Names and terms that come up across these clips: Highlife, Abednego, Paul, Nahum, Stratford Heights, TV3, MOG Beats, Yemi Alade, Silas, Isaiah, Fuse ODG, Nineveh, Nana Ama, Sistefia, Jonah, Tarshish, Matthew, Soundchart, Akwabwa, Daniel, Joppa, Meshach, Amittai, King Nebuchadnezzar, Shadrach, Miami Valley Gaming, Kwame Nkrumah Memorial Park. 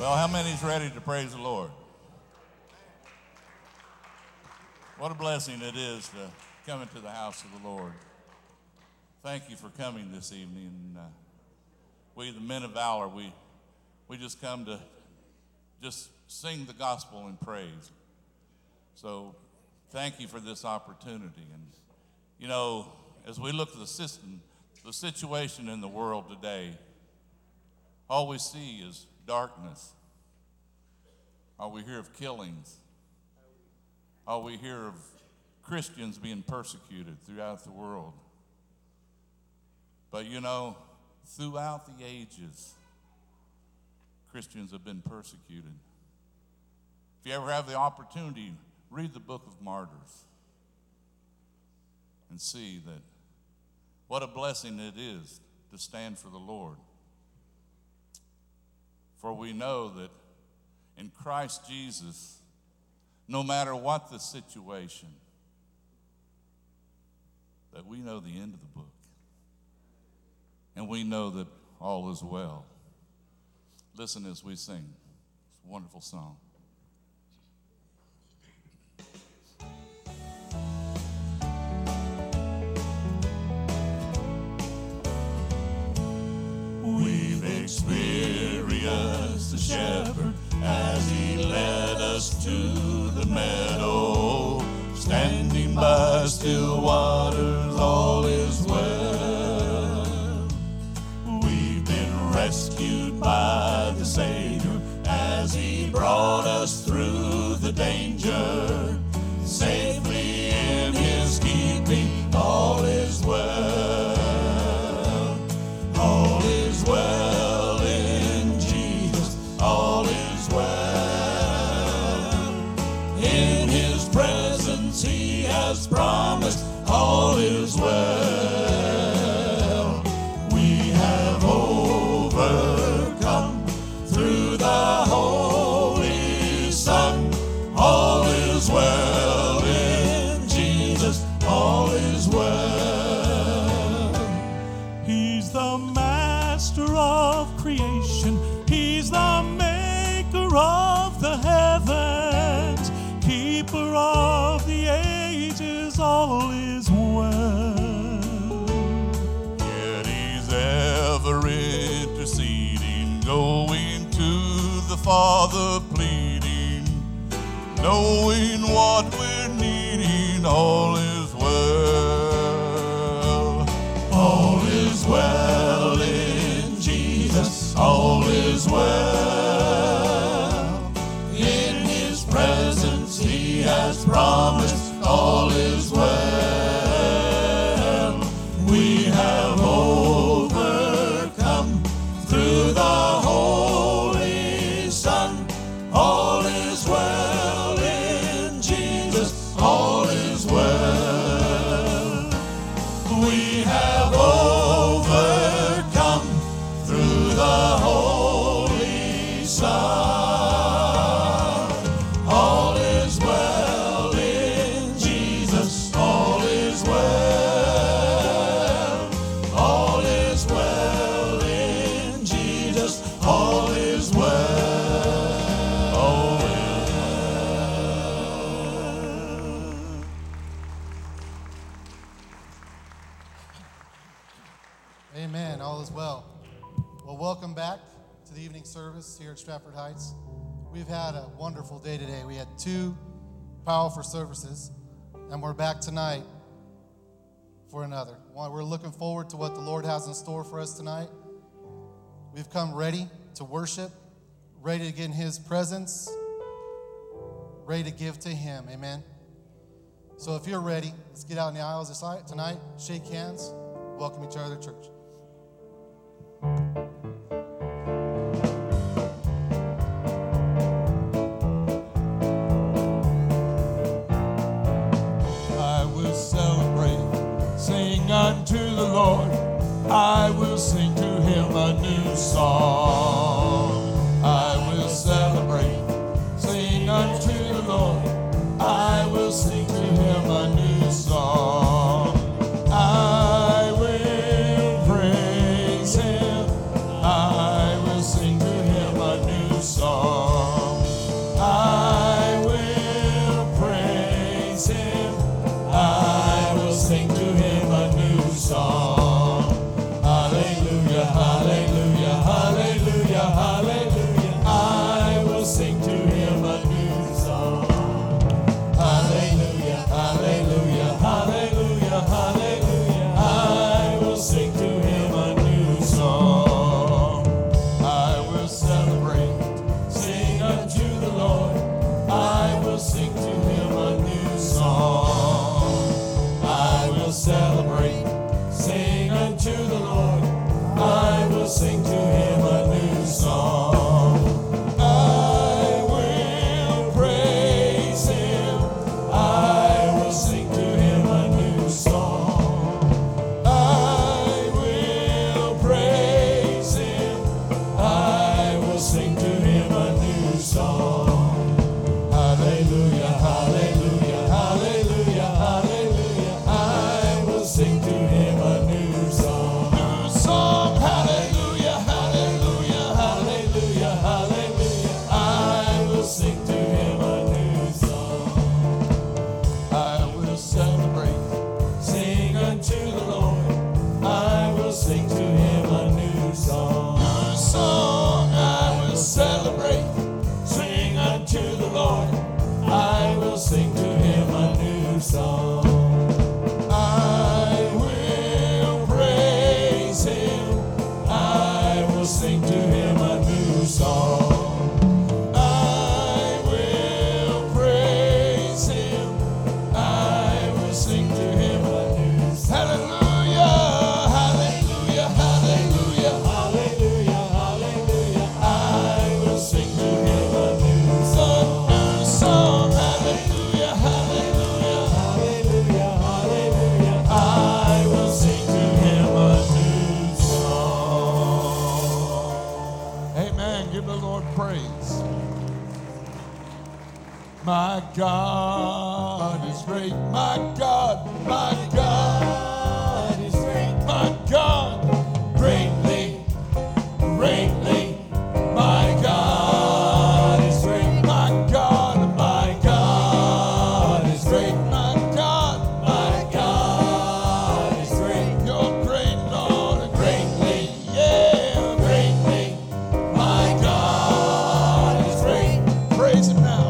Well, how many's ready to praise the Lord? What a blessing it is to come into the house of the Lord. Thank you for coming this evening. We, the men of valor, we just come to just sing the gospel and praise. So thank you for this opportunity. And, you know, as we look at the system, the situation in the world today, all we see is darkness. All we hear of killings. All we hear of Christians being persecuted throughout the world. But you know, throughout the ages, Christians have been persecuted. If you ever have the opportunity, read the Book of Martyrs and see that what a blessing it is to stand for the Lord. For we know that in Christ Jesus, no matter what the situation, that we know the end of the book. And we know that all is well. Listen as we sing this wonderful song. We've experienced the shepherd as he led us to the meadow, standing by still waters, all is well. We've been rescued by the Savior as he brought us through the danger, safely in his keeping, all is well. Promise, all is well. We have overcome through the Holy Son. All is well in Jesus, all is well. He's the master of creation. He's the maker of the heavens, keeper of the earth. All is well. Yet he's ever interceding, going to the Father pleading, knowing what we're needing. All is well. All is well in Jesus. All is well. In his presence he has promised. All is well. We have overcome through the Holy Son. All is well in Jesus. All is well. We have overcome through the Holy Son. Service here at Stratford Heights. We've had a wonderful day today. We had two powerful services, and we're back tonight for another. We're looking forward to what the Lord has in store for us tonight. We've come ready to worship, ready to get in his presence, ready to give to him. Amen. So if you're ready, let's get out in the aisles tonight, shake hands, welcome each other to church. Unto the Lord, I will sing to him a new song. I will celebrate, sing unto the Lord, I will sing to him a new song. I will praise him, I will sing to him a new song. My God is great. My God, my God is great. My God, greatly, greatly. My God is great. My God is great. My God is great. You're great, Lord, greatly, yeah, greatly. My God is great. Praise Him now.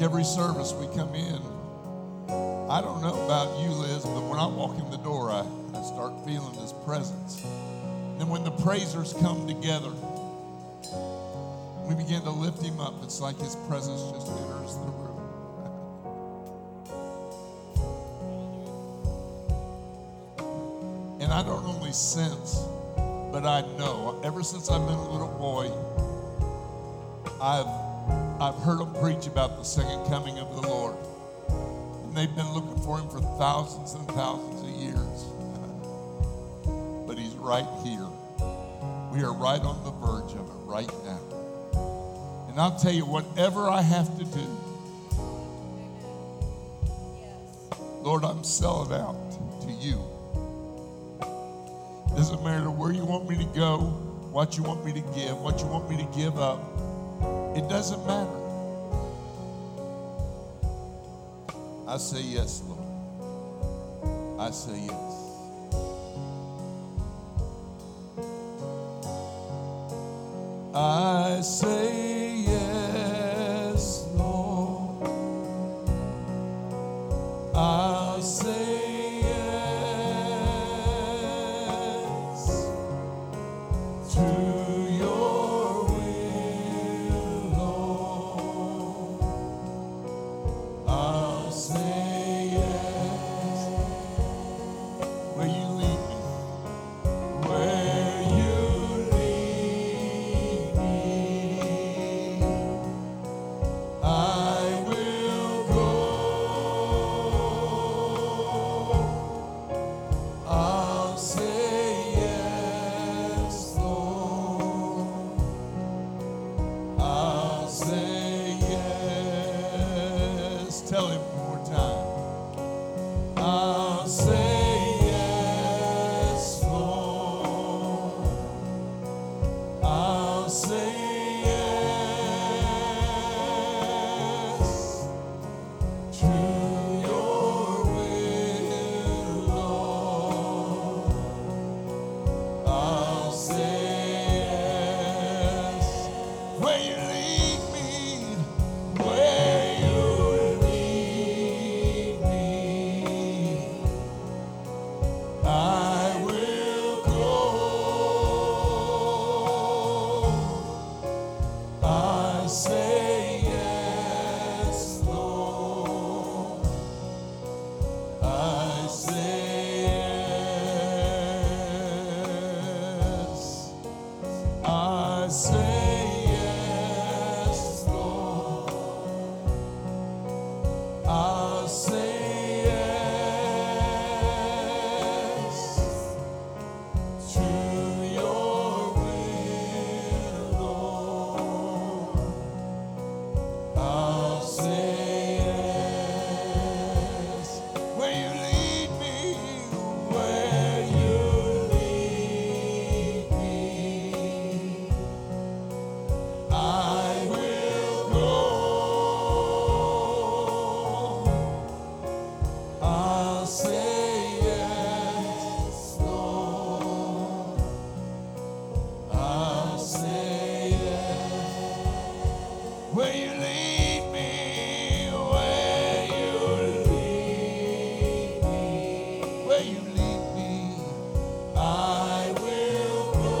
Every service we come in, I don't know about you, Liz, but when I walk in the door, I start feeling His presence. And then when the praisers come together, we begin to lift Him up. It's like His presence just enters the room. And I don't only sense, but I know. Ever since I've been a little boy, I've heard them preach about the second coming of the Lord. And they've been looking for Him for thousands and thousands of years. But He's right here. We are right on the verge of it right now. And I'll tell you, whatever I have to do, Lord, I'm selling out to You. Doesn't matter where You want me to go, what You want me to give, what You want me to give up. It doesn't matter. I say yes, Lord. I say yes. I say yes, Lord. I say yes to where you lead me, I will go.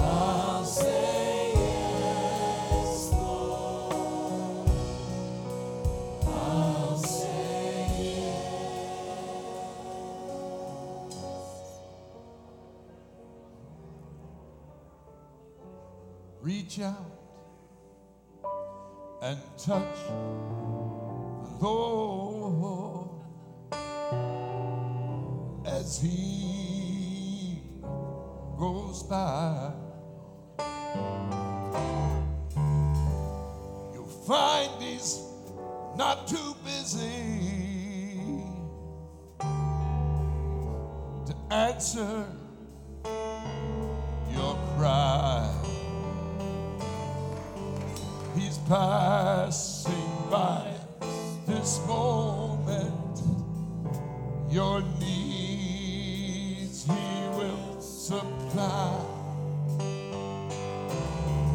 I'll say yes, Lord. I'll say yes. Reach out and touch the Lord as he goes by. You'll find he's not too busy to answer your cry. He's passing by this moment. Your needs he will supply.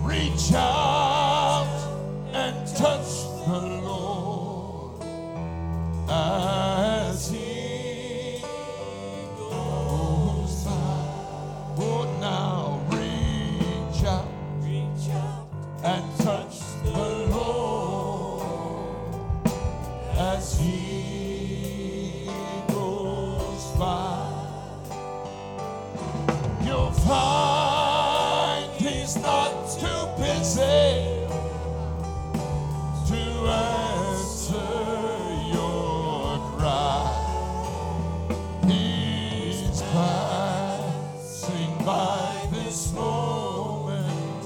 Reach out and touch the Lord as he goes by. Oh, now reach out and touch as he goes by. You'll find he's not too busy to answer your cry. He's passing by this moment.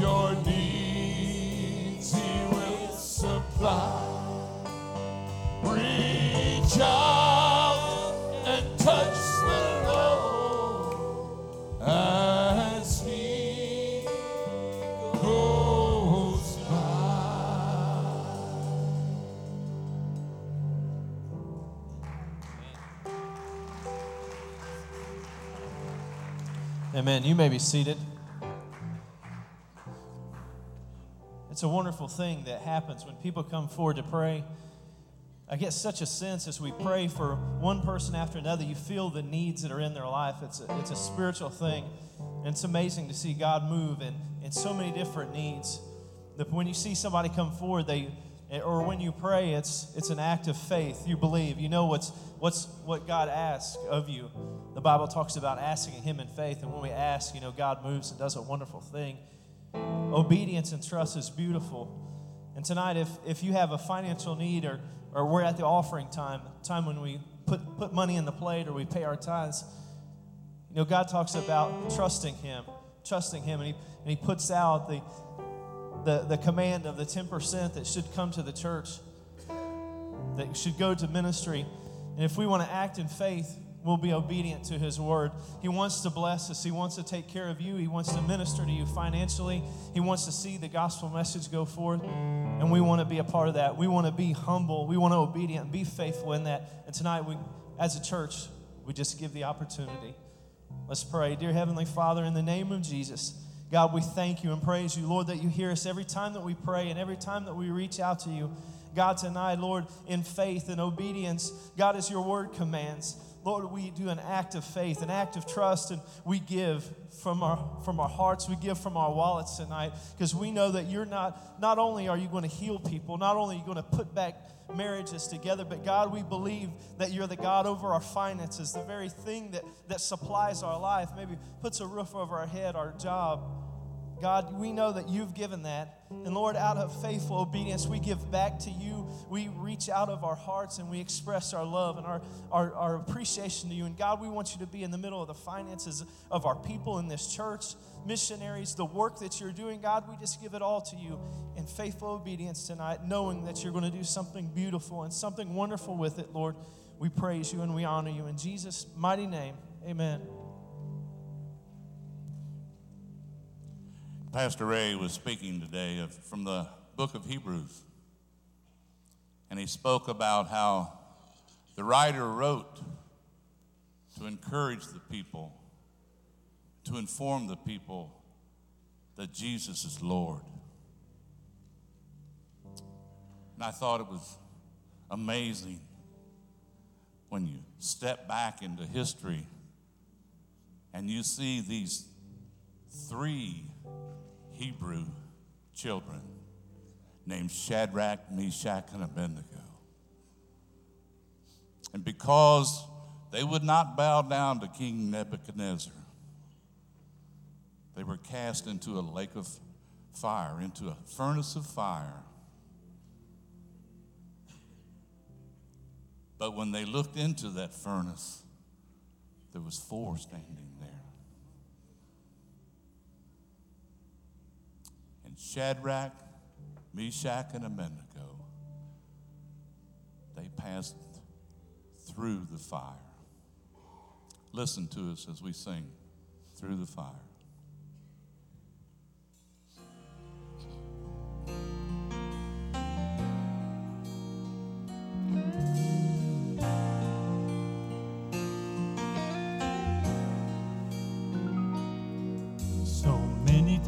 Your needs he will supply. Reach out and touch the Lord as he goes by. Amen. You may be seated. It's a wonderful thing that happens when people come forward to pray. I get such a sense as we pray for one person after another, you feel the needs that are in their life. It's a spiritual thing. And it's amazing to see God move in so many different needs. That when you see somebody come forward, or when you pray, it's an act of faith. You believe. You know what God asks of you. The Bible talks about asking him in faith. And when we ask, God moves and does a wonderful thing. Obedience and trust is beautiful. And tonight, if you have a financial need or we're at the offering time when we put money in the plate or we pay our tithes. God talks about trusting him, and he puts out the command of the 10% that should come to the church, that should go to ministry. And if we want to act in faith, we'll be obedient to his word. He wants to bless us. He wants to take care of you. He wants to minister to you financially. He wants to see the gospel message go forth. And we want to be a part of that. We want to be humble. We want to be obedient and be faithful in that. And tonight, we, as a church, we just give the opportunity. Let's pray. Dear Heavenly Father, in the name of Jesus, God, we thank you and praise you, Lord, that you hear us every time that we pray and every time that we reach out to you. God, tonight, Lord, in faith and obedience, God, as your word commands, Lord, we do an act of faith, an act of trust, and we give from our hearts, we give from our wallets tonight, because we know that you're not only are you going to heal people, not only are you going to put back marriages together, but God, we believe that you're the God over our finances, the very thing that supplies our life, maybe puts a roof over our head, our job. God, we know that you've given that. And Lord, out of faithful obedience, we give back to you. We reach out of our hearts and we express our love and our appreciation to you. And God, we want you to be in the middle of the finances of our people in this church, missionaries, the work that you're doing. God, we just give it all to you in faithful obedience tonight, knowing that you're going to do something beautiful and something wonderful with it, Lord. We praise you and we honor you. In Jesus' mighty name, amen. Pastor Ray was speaking today from the book of Hebrews, and he spoke about how the writer wrote to encourage the people, to inform the people that Jesus is Lord. And I thought it was amazing when you step back into history and you see these three Hebrew children named Shadrach, Meshach, and Abednego. And because they would not bow down to King Nebuchadnezzar, they were cast into a lake of fire, into a furnace of fire. But when they looked into that furnace, there was four standing there. And Shadrach, Meshach, and Abednego, they passed through the fire. Listen to us as we sing, "Through the Fire."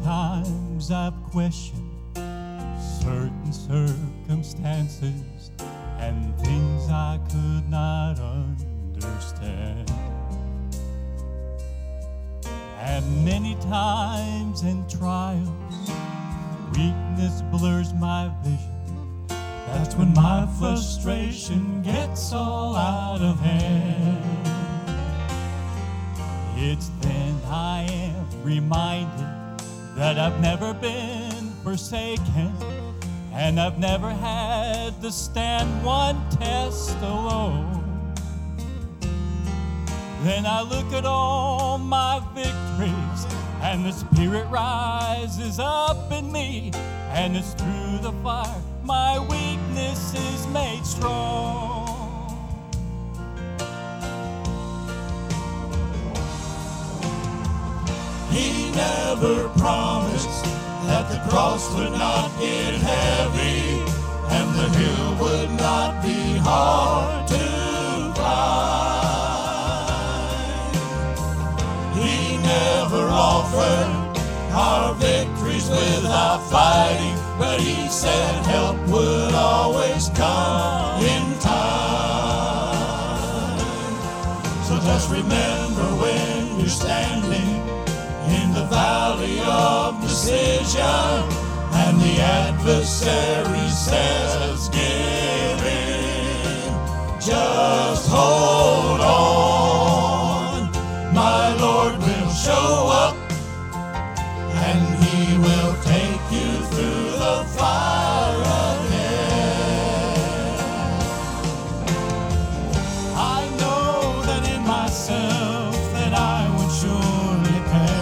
Times I've questioned certain circumstances and things I could not understand. And many times in trials, weakness blurs my vision. That's when my frustration gets all out of hand. It's then I am reminded that I've never been forsaken, and I've never had to stand one test alone. Then I look at all my victories, and the Spirit rises up in me, and it's through the fire my weakness is made strong. He never promised that the cross would not get heavy and the hill would not be hard to climb. He never offered our victories without fighting, but he said help would always come in time. So just remember when you're standing in the valley of decision and the adversary says give in, just hold on, my Lord will show up and he will take you through the fire again. I know that in myself that I would surely pay,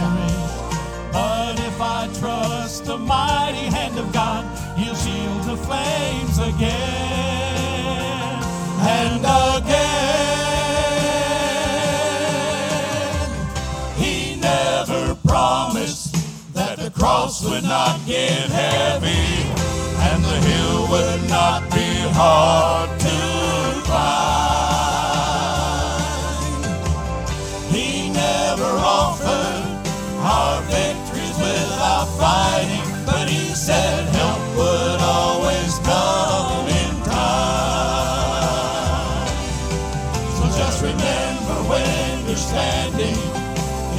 trust the mighty hand of God, he'll shield the flames again and again. He never promised that the cross would not get heavy and the hill would not be hard to climb. He never offered our fighting, but he said help would always come in time. So just remember when you're standing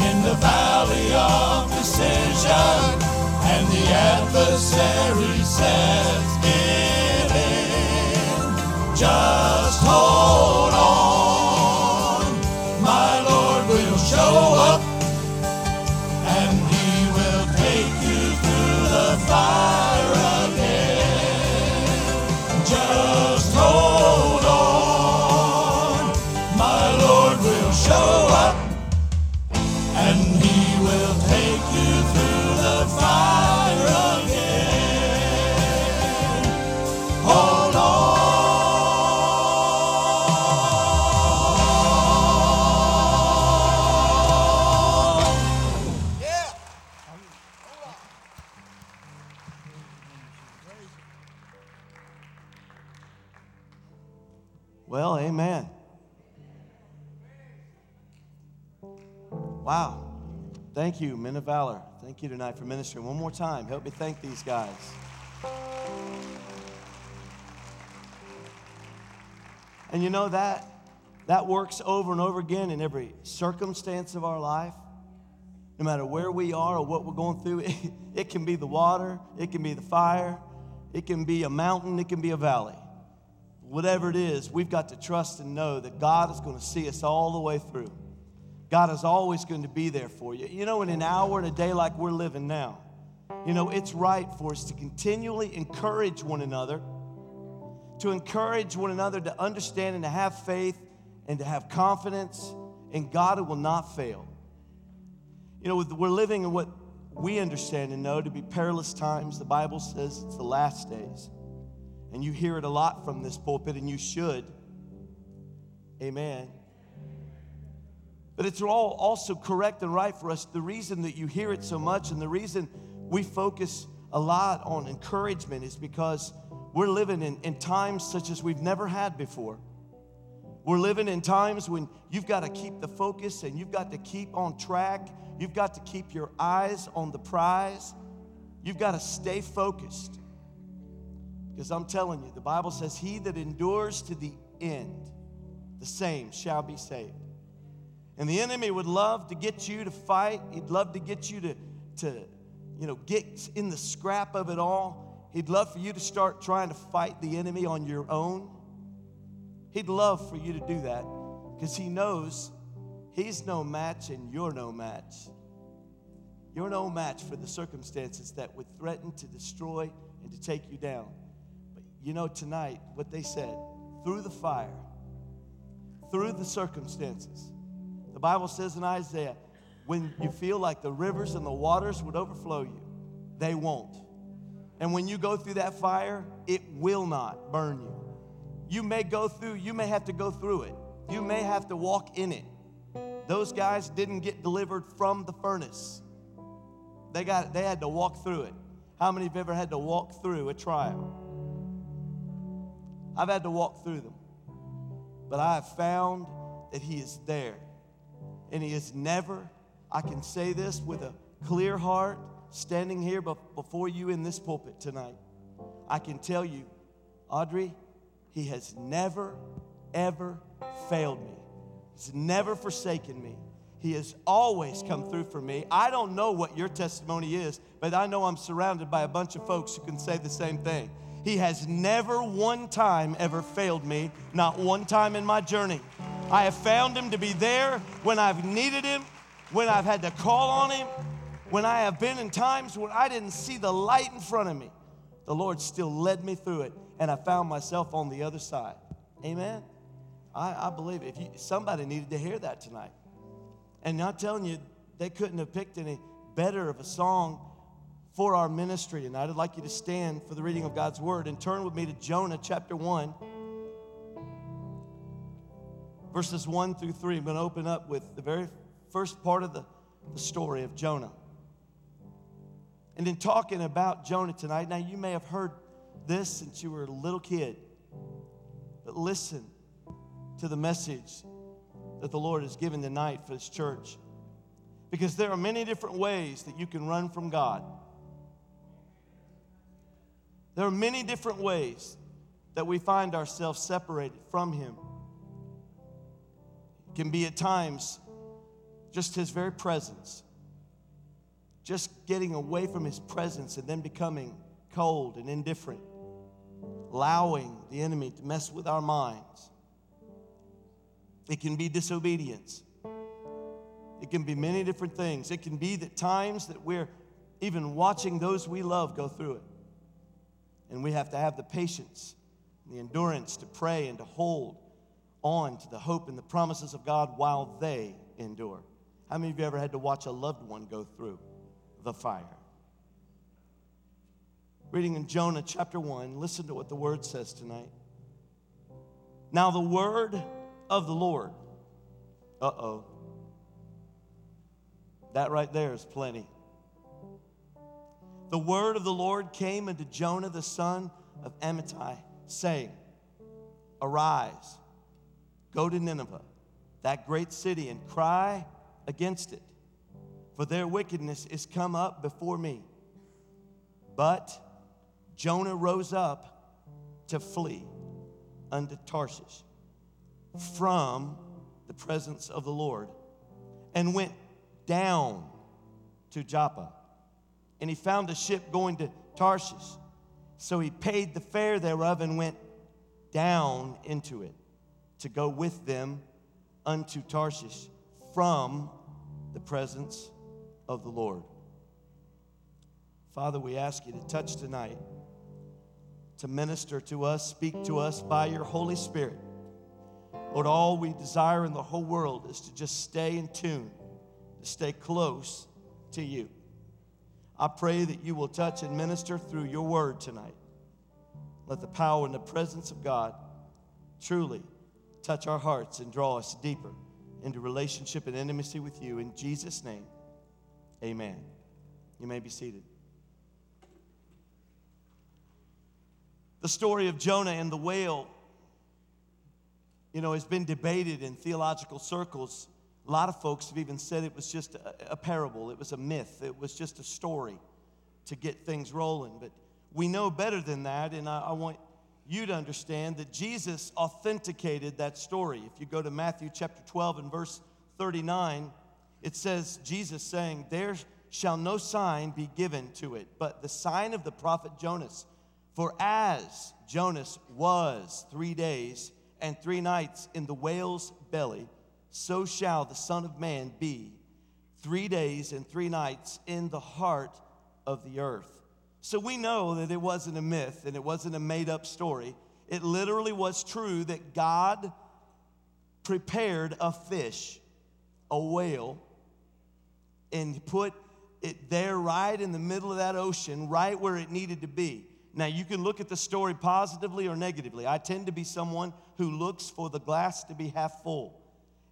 in the valley of decision and the adversary says get in, just hold on, my Lord will show up and fire again. Just hold on, my Lord will show up and he will take you through the fire again. Hold on. Yeah. Well, amen. Wow. Thank you, men of valor. Thank you tonight for ministering. One more time. Help me thank these guys. And you know that works over and over again in every circumstance of our life. No matter where we are or what we're going through, it can be the water, it can be the fire, it can be a mountain, it can be a valley. Whatever it is, we've got to trust and know that God is going to see us all the way through. God is always going to be there for you. You know, in an hour and a day like we're living now, you know, it's right for us to continually encourage one another, to understand and to have faith and to have confidence in God who will not fail. You know, we're living in what we understand and know to be perilous times. The Bible says it's the last days. And you hear it a lot from this pulpit, and you should. Amen. But it's all also correct and right for us. The reason that you hear it so much and the reason we focus a lot on encouragement is because we're living in times such as we've never had before. We're living in times when you've got to keep the focus and you've got to keep on track. You've got to keep your eyes on the prize. You've got to stay focused. Because I'm telling you, the Bible says, he that endures to the end, the same shall be saved. And the enemy would love to get you to fight. He'd love to get you to get in the scrap of it all. He'd love for you to start trying to fight the enemy on your own. He'd love for you to do that because he knows he's no match and you're no match. You're no match for the circumstances that would threaten to destroy and to take you down. But you know, tonight, what they said, through the fire, through the circumstances. The Bible says in Isaiah, when you feel like the rivers and the waters would overflow you, they won't. And when you go through that fire, it will not burn you. You may have to go through it. You may have to walk in it. Those guys didn't get delivered from the furnace. They had to walk through it. How many have ever had to walk through a trial? I've had to walk through them. But I have found that he is there. And he is never, I can say this with a clear heart, standing here before you in this pulpit tonight. I can tell you, Audrey, he has never, ever failed me. He's never forsaken me. He has always come through for me. I don't know what your testimony is, but I know I'm surrounded by a bunch of folks who can say the same thing. He has never one time ever failed me, not one time in my journey. I have found him to be there when I've needed him, when I've had to call on him, when I have been in times when I didn't see the light in front of me. The Lord still led me through it, and I found myself on the other side. Amen? I believe it. Somebody needed to hear that tonight. And I'm telling you, they couldn't have picked any better of a song for our ministry. And I'd like you to stand for the reading of God's Word and turn with me to Jonah chapter 1, verses 1 through 3. I'm going to open up with the very first part of the story of Jonah. And in talking about Jonah tonight, now you may have heard this since you were a little kid, but listen to the message that the Lord has given tonight for this church, because there are many different ways that you can run from God. There are many different ways that we find ourselves separated from him. It can be at times just his very presence, just getting away from his presence and then becoming cold and indifferent, allowing the enemy to mess with our minds. It can be disobedience. It can be many different things. It can be that times that we're even watching those we love go through it. And we have to have the patience and the endurance to pray and to hold on to the hope and the promises of God while they endure. How many of you ever had to watch a loved one go through the fire? Reading in Jonah chapter 1, listen to what the word says tonight. Now the word of the Lord. Uh-oh. That right there is plenty. The word of the Lord came unto Jonah the son of Amittai, saying, Arise, go to Nineveh, that great city, and cry against it, for their wickedness is come up before me. But Jonah rose up to flee unto Tarshish from the presence of the Lord and went down to Joppa. And he found a ship going to Tarshish. So he paid the fare thereof and went down into it to go with them unto Tarshish from the presence of the Lord. Father, we ask you to touch tonight, to minister to us, speak to us by your Holy Spirit. Lord, all we desire in the whole world is to just stay in tune, to stay close to you. I pray that you will touch and minister through your word tonight. Let the power and the presence of God truly touch our hearts and draw us deeper into relationship and intimacy with you. In Jesus' name, amen. You may be seated. The story of Jonah and the whale, you know, has been debated in theological circles. A lot of folks have even said it was just a parable. It was a myth. It was just a story to get things rolling. But we know better than that, and I want you to understand that Jesus authenticated that story. If you go to Matthew chapter 12 and verse 39, it says, Jesus saying, "There shall no sign be given to it, but the sign of the prophet Jonas. For as Jonas was 3 days and 3 nights in the whale's belly, so shall the Son of Man be 3 days and 3 nights in the heart of the earth." So we know that it wasn't a myth and it wasn't a made-up story. It literally was true that God prepared a fish, a whale, and put it there right in the middle of that ocean, right where it needed to be. Now, you can look at the story positively or negatively. I tend to be someone who looks for the glass to be half full.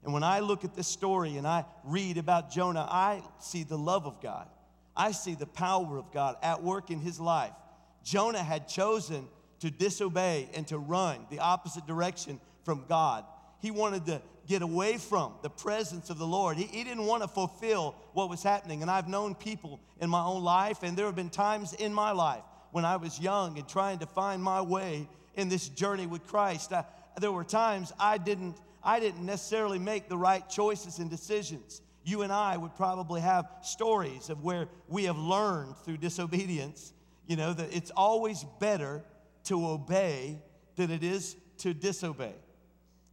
And when I look at this story and I read about Jonah, I see the love of God. I see the power of God at work in his life. Jonah had chosen to disobey and to run the opposite direction from God. He wanted to get away from the presence of the Lord. He didn't want to fulfill what was happening. And I've known people in my own life, and there have been times in my life when I was young and trying to find my way in this journey with Christ. There were times I didn't necessarily make the right choices and decisions. You and I would probably have stories of where we have learned through disobedience, you know, that it's always better to obey than it is to disobey.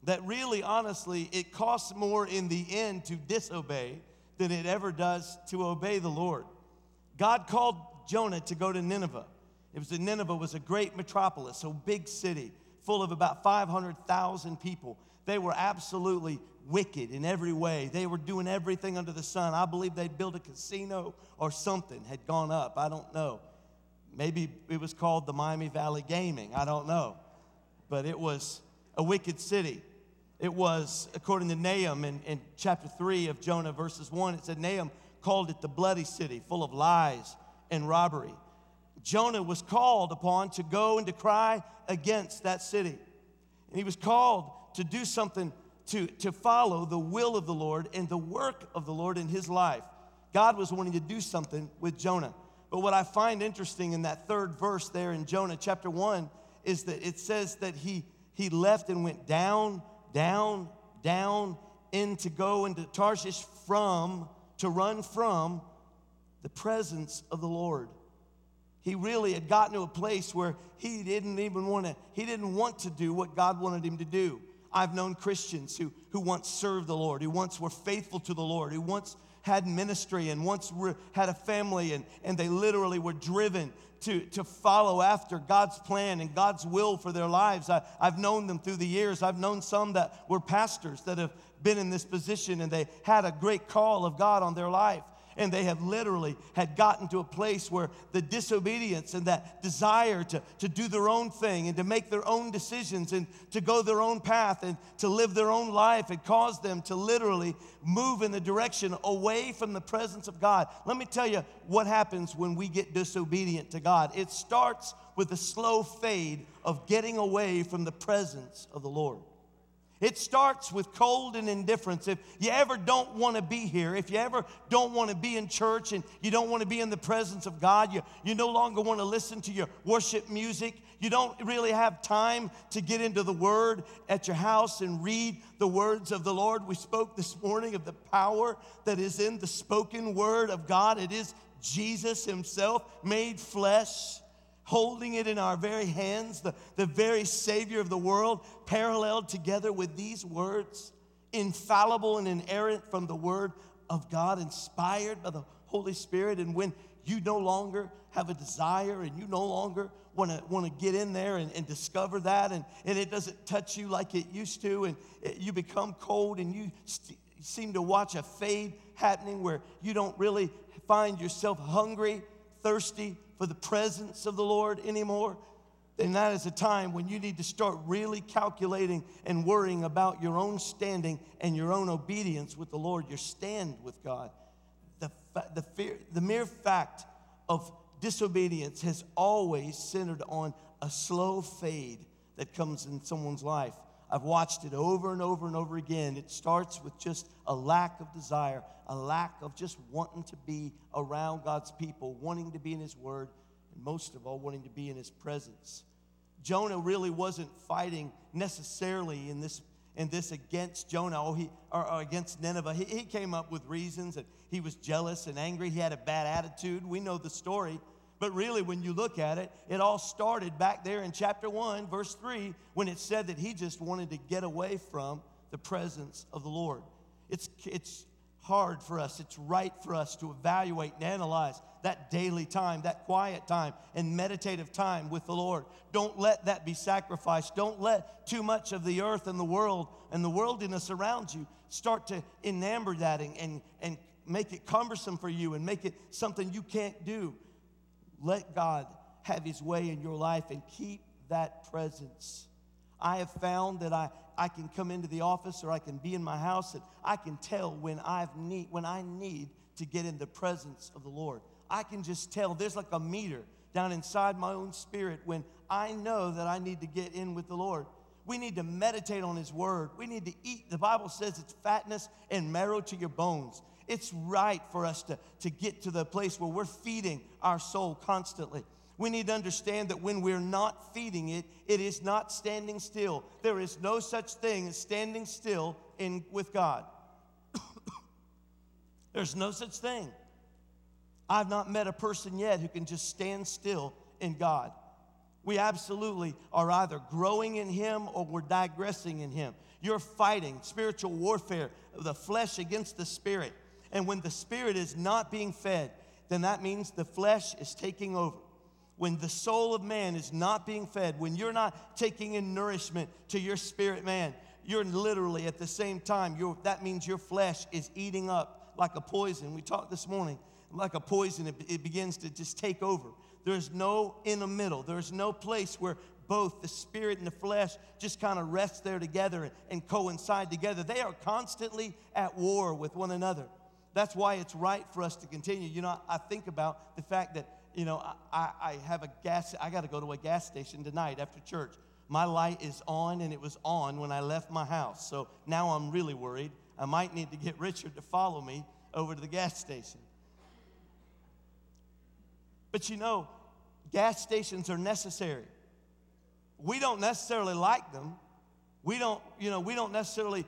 That really, honestly, it costs more in the end to disobey than it ever does to obey the Lord. God called Jonah to go to Nineveh. Nineveh was a great metropolis, a big city full of about 500,000 people. They were absolutely wicked in every way. They were doing everything under the sun. I believe they'd built a casino or something had gone up. I don't know. Maybe it was called the Miami Valley Gaming. I don't know. But it was a wicked city. It was, according to Nahum in chapter 3 of Jonah verses 1, it said Nahum called it the bloody city, full of lies and robbery. Jonah was called upon to go and to cry against that city. And he was called to do something to follow the will of the Lord and the work of the Lord in his life. God was wanting to do something with Jonah. But what I find interesting in that third verse there in Jonah chapter 1 is that it says that he left and went down into go into Tarshish to run from the presence of the Lord. He really had gotten to a place where he didn't want to do what God wanted him to do. I've known Christians who once served the Lord, who once were faithful to the Lord, who once had ministry and once had a family, and they literally were driven to follow after God's plan and God's will for their lives. I've known them through the years. I've known some that were pastors that have been in this position, and they had a great call of God on their life. And they have literally had gotten to a place where the disobedience and that desire to do their own thing and to make their own decisions and to go their own path and to live their own life had caused them to literally move in the direction away from the presence of God. Let me tell you what happens when we get disobedient to God. It starts with a slow fade of getting away from the presence of the Lord. It starts with cold and indifference. If you ever don't want to be here, if you ever don't want to be in church and you don't want to be in the presence of God, you no longer want to listen to your worship music, you don't really have time to get into the Word at your house and read the words of the Lord. We spoke this morning of the power that is in the spoken Word of God. It is Jesus Himself made flesh, holding it in our very hands, the very Savior of the world, paralleled together with these words, infallible and inerrant from the Word of God, inspired by the Holy Spirit. And when you no longer have a desire and you no longer want to get in there and discover that, and it doesn't touch you like it used to, and you become cold, and you seem to watch a fade happening where you don't really find yourself hungry, thirsty for the presence of the Lord anymore, then that is a time when you need to start really calculating and worrying about your own standing and your own obedience with the Lord, your stand with God. The mere fact of disobedience has always centered on a slow fade that comes in someone's life. I've watched it over and over and over again. It starts with just a lack of desire, a lack of just wanting to be around God's people, wanting to be in His Word, and most of all, wanting to be in His presence. Jonah really wasn't fighting necessarily in this against Jonah or against Nineveh. He came up with reasons that he was jealous and angry. He had a bad attitude. We know the story. But really, when you look at it, it all started back there in chapter 1, verse 3, when it said that he just wanted to get away from the presence of the Lord. It's hard for us. It's right for us to evaluate and analyze that daily time, that quiet time, and meditative time with the Lord. Don't let that be sacrificed. Don't let too much of the earth and the world and the worldliness around you start to enamor that and make it cumbersome for you and make it something you can't do. Let God have His way in your life and keep that presence. I have found that I can come into the office or I can be in my house and I can tell when I need to get in the presence of the Lord. I can just tell. There's like a meter down inside my own spirit when I know that I need to get in with the Lord. We need to meditate on His Word. We need to eat. The Bible says it's fatness and marrow to your bones. It's right for us to get to the place where we're feeding our soul constantly. We need to understand that when we're not feeding it, it is not standing still. There is no such thing as standing still with God. There's no such thing. I've not met a person yet who can just stand still in God. We absolutely are either growing in Him or we're digressing in Him. You're fighting spiritual warfare, the flesh against the Spirit. And when the Spirit is not being fed, then that means the flesh is taking over. When the soul of man is not being fed, when you're not taking in nourishment to your spirit man, you're literally at the same time, that means your flesh is eating up like a poison. We talked this morning, like a poison, it begins to just take over. There's no in the middle. There's no place where both the spirit and the flesh just kind of rest there together and coincide together. They are constantly at war with one another. That's why it's right for us to continue. You know, I think about the fact that, you know, I got to go to a gas station tonight after church. My light is on, and it was on when I left my house. So now I'm really worried. I might need to get Richard to follow me over to the gas station. But you know, gas stations are necessary. We don't necessarily like them. We don't necessarily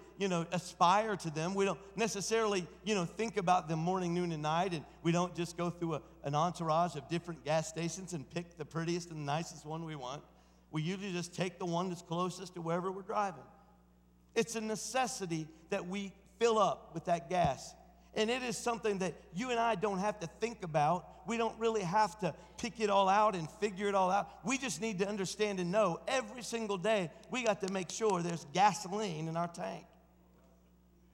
aspire to them. We don't necessarily, think about them morning, noon, and night. And we don't just go through an entourage of different gas stations and pick the prettiest and nicest one we want. We usually just take the one that's closest to wherever we're driving. It's a necessity that we fill up with that gas. And it is something that you and I don't have to think about. We don't really have to pick it all out and figure it all out. We just need to understand and know every single day we got to make sure there's gasoline in our tank.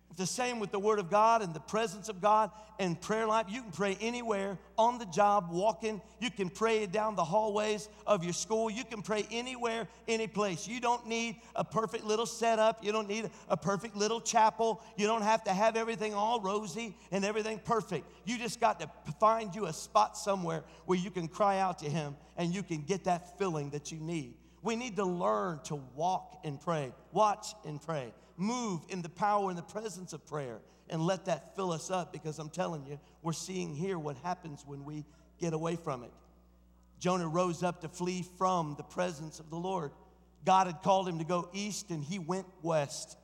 It's the same with the Word of God and the presence of God and prayer life. You can pray anywhere, on the job, walking. You can pray down the hallways of your school. You can pray anywhere, any place. You don't need a perfect little setup. You don't need a perfect little chapel. You don't have to have everything all rosy and everything perfect. You just got to find you a spot somewhere where you can cry out to Him and you can get that filling that you need. We need to learn to walk and pray, watch and pray, move in the power and the presence of prayer, and let that fill us up, because I'm telling you, we're seeing here what happens when we get away from it. Jonah rose up to flee from the presence of the Lord. God had called him to go east, and he went west.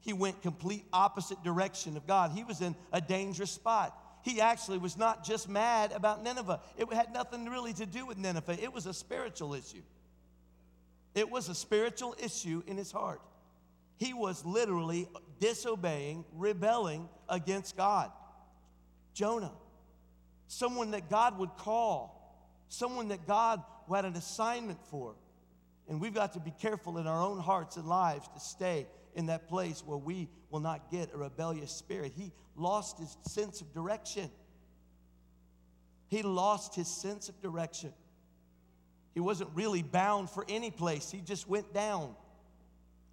He went complete opposite direction of God. He was in a dangerous spot. He actually was not just mad about Nineveh. It had nothing really to do with Nineveh. It was a spiritual issue. It was a spiritual issue in his heart. He was literally disobeying, rebelling against God. Jonah, someone that God would call, someone that God had an assignment for. And we've got to be careful in our own hearts and lives to stay in that place where we will not get a rebellious spirit. He lost his sense of direction. He lost his sense of direction. He wasn't really bound for any place. He just went down.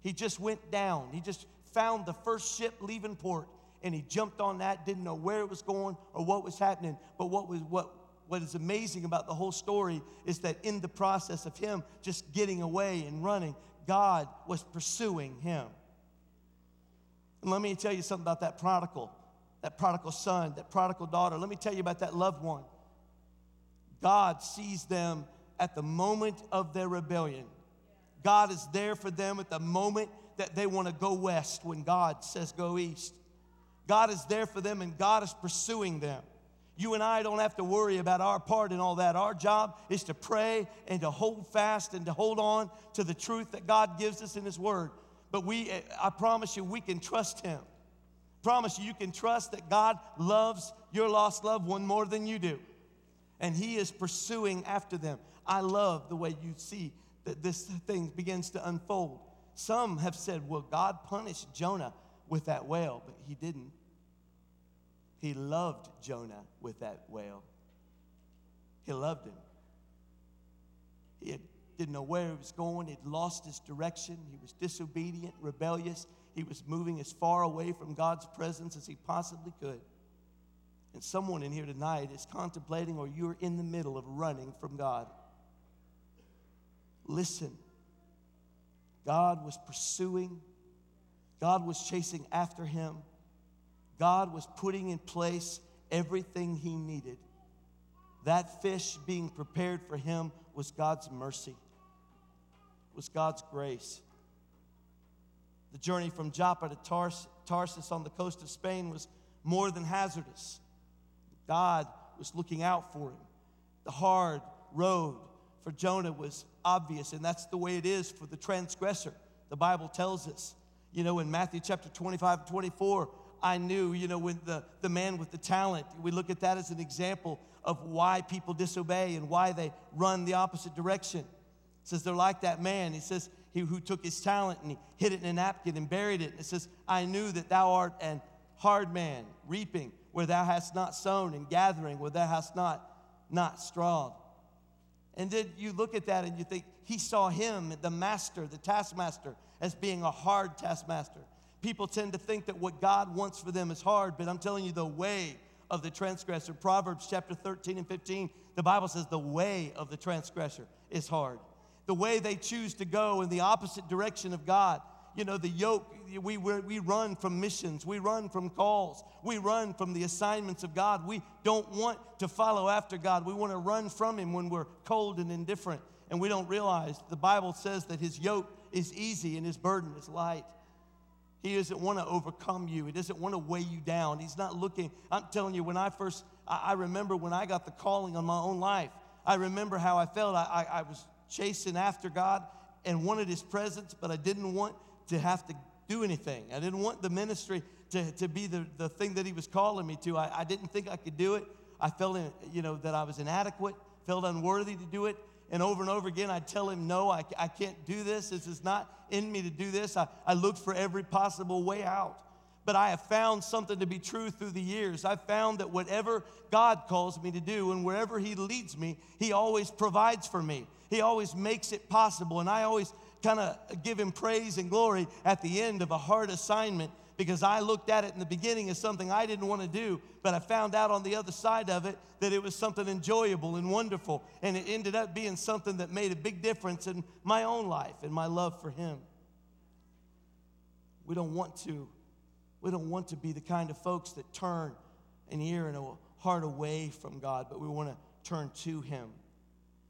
He just went down. He just found the first ship leaving port, and he jumped on that, didn't know where it was going or what was happening. But what is amazing about the whole story is that in the process of him just getting away and running, God was pursuing him. And let me tell you something about that prodigal son, that prodigal daughter. Let me tell you about that loved one. God sees them at the moment of their rebellion. God is there for them at the moment that they want to go west when God says go east. God is there for them, and God is pursuing them. You and I don't have to worry about our part in all that. Our job is to pray and to hold fast and to hold on to the truth that God gives us in His Word. But I promise you, we can trust Him. Promise you, you can trust that God loves your lost loved one more than you do. And He is pursuing after them. I love the way you see that this thing begins to unfold. Some have said, well, God punished Jonah with that whale, but He didn't. He loved Jonah with that whale. He loved him. He didn't know where he was going. He'd lost his direction. He was disobedient, rebellious. He was moving as far away from God's presence as he possibly could. And someone in here tonight is contemplating, or you're in the middle of running from God. Listen, God was pursuing. God was chasing after him. God was putting in place everything he needed. That fish being prepared for him was God's mercy, was God's grace. The journey from Joppa to Tarshish on the coast of Spain was more than hazardous. God was looking out for him. The hard road for Jonah was obvious, and that's the way it is for the transgressor. The Bible tells us, you know, in Matthew chapter 25 and 24, I knew, you know, when the man with the talent, we look at that as an example of why people disobey and why they run the opposite direction. It says they're like that man. He says, he who took his talent and he hid it in a napkin and buried it. And it says, I knew that thou art an hard man, reaping where thou hast not sown and gathering where thou hast not strawed. And then you look at that and you think, he saw him, the master, the taskmaster, as being a hard taskmaster. People tend to think that what God wants for them is hard, but I'm telling you, the way of the transgressor, Proverbs chapter 13 and 15, the Bible says the way of the transgressor is hard. The way they choose to go in the opposite direction of God. You know, the yoke, we run from missions. We run from calls. We run from the assignments of God. We don't want to follow after God. We want to run from Him when we're cold and indifferent, and we don't realize the Bible says that His yoke is easy and His burden is light. He doesn't want to overcome you. He doesn't want to weigh you down. He's not looking. I'm telling you, when I remember when I got the calling on my own life, I remember how I felt. I was chasing after God and wanted His presence, but I didn't want to have to do anything. I didn't want the ministry to be the thing that He was calling me to. I didn't think I could do it. I felt, that I was inadequate, felt unworthy to do it. And over again, I'd tell Him, no, I can't do this. This is not in me to do this. I looked for every possible way out. But I have found something to be true through the years. I've found that whatever God calls me to do and wherever He leads me, He always provides for me. He always makes it possible. And I always kind of give Him praise and glory at the end of a hard assignment because I looked at it in the beginning as something I didn't want to do, but I found out on the other side of it that it was something enjoyable and wonderful, and it ended up being something that made a big difference in my own life and my love for him. We don't want to be the kind of folks that turn an ear and a heart away from God, but we want to turn to him.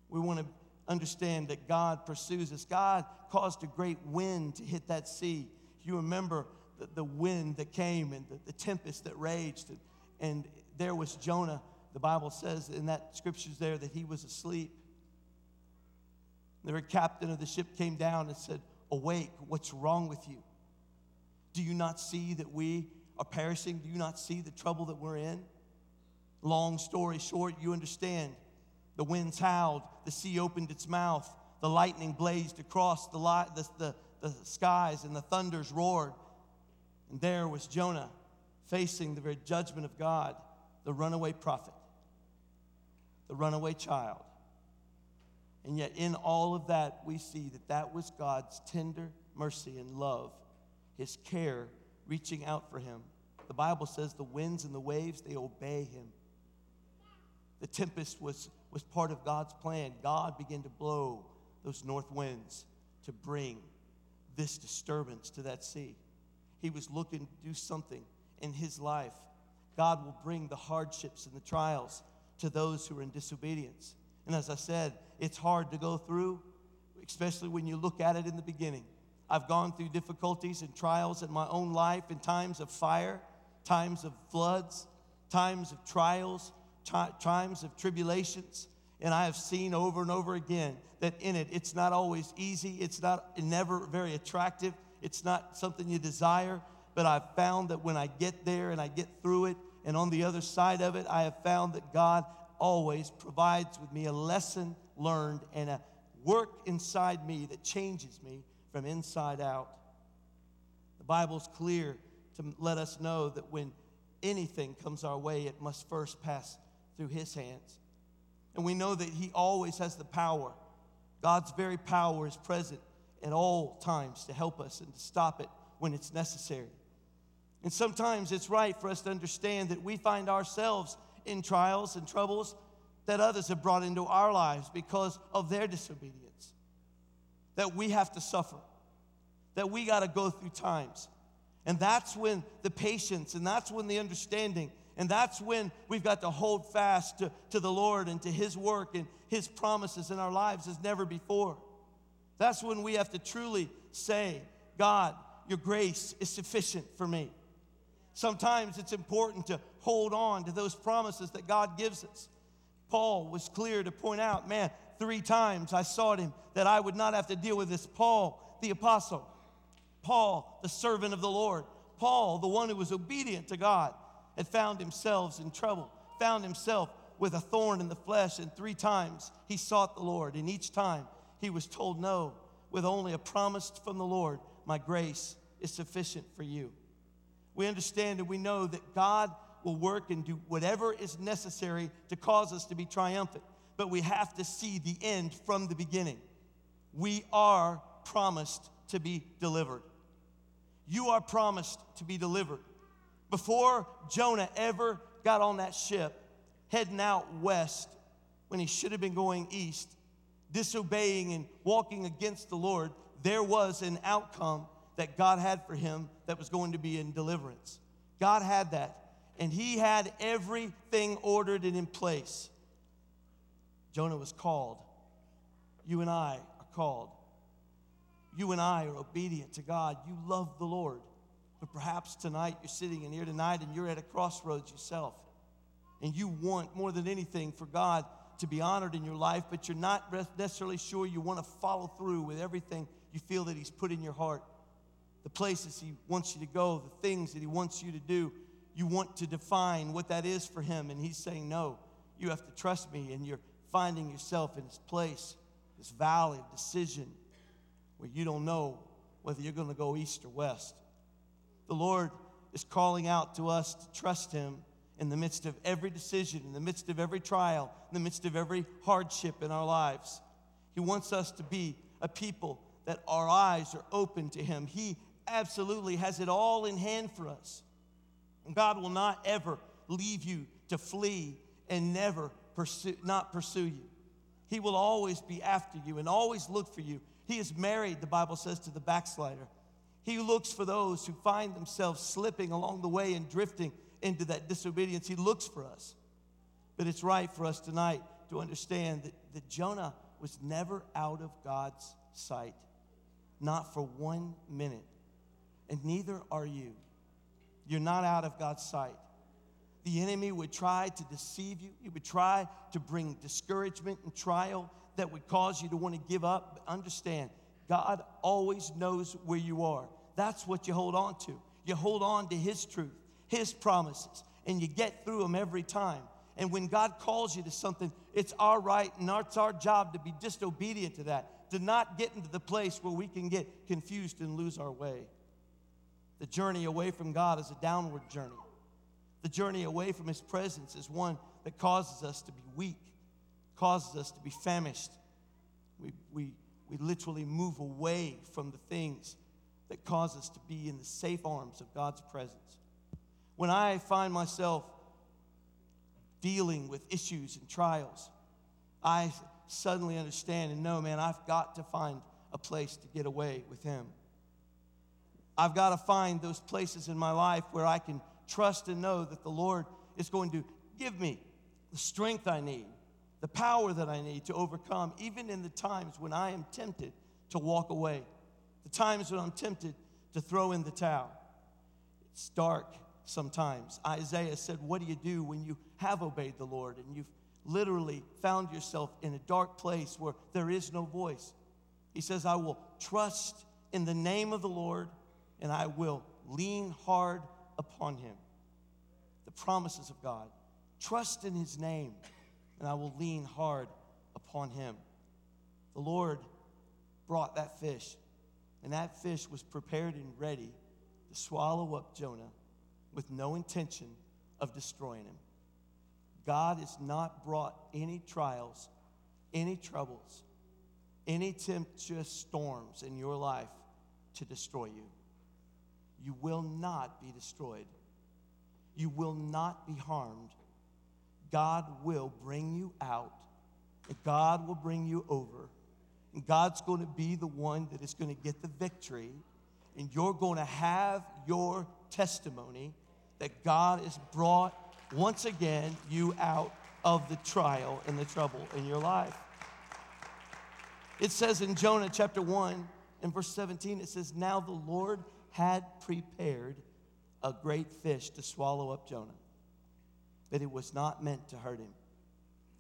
We want to understand that God pursues us. God caused a great wind to hit that sea. You remember the wind that came and the tempest that raged. And there was Jonah. The Bible says in that scriptures there that he was asleep. The very captain of the ship came down and said, "Awake, what's wrong with you? Do you not see that we are perishing? Do you not see the trouble that we're in?" Long story short, you understand. The winds howled, the sea opened its mouth, the lightning blazed across the skies, and the thunders roared. And there was Jonah facing the very judgment of God, the runaway prophet, the runaway child. And yet in all of that, we see that that was God's tender mercy and love, his care reaching out for him. The Bible says the winds and the waves, they obey him. The tempest was part of God's plan. God began to blow those north winds to bring this disturbance to that sea. He was looking to do something in his life. God will bring the hardships and the trials to those who are in disobedience. And as I said, it's hard to go through, especially when you look at it in the beginning. I've gone through difficulties and trials in my own life in times of fire, times of floods, times of trials, times of tribulations, and I have seen over and over again that in it, it's not always easy, it's not never very attractive, it's not something you desire, but I've found that when I get there and I get through it, and on the other side of it, I have found that God always provides with me a lesson learned and a work inside me that changes me from inside out. The Bible's clear to let us know that when anything comes our way, it must first pass through his hands. And we know that he always has the power. God's very power is present at all times to help us and to stop it when it's necessary. And sometimes it's right for us to understand that we find ourselves in trials and troubles that others have brought into our lives because of their disobedience, that we have to suffer, that we got to go through times. And that's when the patience, and that's when the understanding, and that's when we've got to hold fast to the Lord and to his work and his promises in our lives as never before. That's when we have to truly say, God, your grace is sufficient for me. Sometimes it's important to hold on to those promises that God gives us. Paul was clear to point out, man, 3 times I sought him that I would not have to deal with this. Paul, the apostle. Paul, the servant of the Lord, Paul, the one who was obedient to God, had found himself in trouble, found himself with a thorn in the flesh, and 3 times he sought the Lord, and each time he was told no, with only a promise from the Lord, my grace is sufficient for you. We understand and we know that God will work and do whatever is necessary to cause us to be triumphant, but we have to see the end from the beginning. We are promised to be delivered. You are promised to be delivered. Before Jonah ever got on that ship, heading out west when he should have been going east, disobeying and walking against the Lord, there was an outcome that God had for him that was going to be in deliverance. God had that, and he had everything ordered and in place. Jonah was called. You and I are called. You and I are obedient to God. You love the Lord. But perhaps tonight, you're sitting in here tonight and you're at a crossroads yourself. And you want more than anything for God to be honored in your life, but you're not necessarily sure you want to follow through with everything you feel that he's put in your heart. The places he wants you to go, the things that he wants you to do, you want to define what that is for him. And he's saying, no, you have to trust me. And you're finding yourself in this place, this valley of decision, where you don't know whether you're going to go east or west. The Lord is calling out to us to trust him in the midst of every decision, in the midst of every trial, in the midst of every hardship in our lives. He wants us to be a people that our eyes are open to him. He absolutely has it all in hand for us. And God will not ever leave you to flee and never pursue you. He will always be after you and always look for you. He is married, the Bible says, to the backslider. He looks for those who find themselves slipping along the way and drifting into that disobedience. He looks for us. But it's right for us tonight to understand that Jonah was never out of God's sight, not for 1 minute. And neither are you. You're not out of God's sight. The enemy would try to deceive you. He would try to bring discouragement and trial that would cause you to want to give up. But understand, God always knows where you are. That's what you hold on to. You hold on to His truth, His promises, and you get through them every time. And when God calls you to something, it's our right and it's our job to be disobedient to that, to not get into the place where we can get confused and lose our way. The journey away from God is a downward journey. The journey away from His presence is one that causes us to be weak, causes us to be famished. We literally move away from the things that cause us to be in the safe arms of God's presence. When I find myself dealing with issues and trials, I suddenly understand and know, man, I've got to find a place to get away with Him. I've got to find those places in my life where I can trust and know that the Lord is going to give me the strength I need, the power that I need to overcome, even in the times when I am tempted to walk away, the times when I'm tempted to throw in the towel. It's dark sometimes. Isaiah said, what do you do when you have obeyed the Lord and you've literally found yourself in a dark place where there is no voice? He says, I will trust in the name of the Lord and I will lean hard upon Him. The promises of God. Trust in His name and I will lean hard upon Him. The Lord brought that fish, and that fish was prepared and ready to swallow up Jonah with no intention of destroying him. God has not brought any trials, any troubles, any tempestuous storms in your life to destroy you. You will not be destroyed. You will not be harmed. God will bring you out, and God will bring you over, and God's going to be the one that is going to get the victory, and you're going to have your testimony that God has brought, once again, you out of the trial and the trouble in your life. It says in Jonah chapter 1 and verse 17, it says, now the Lord had prepared a great fish to swallow up Jonah, but it was not meant to hurt him.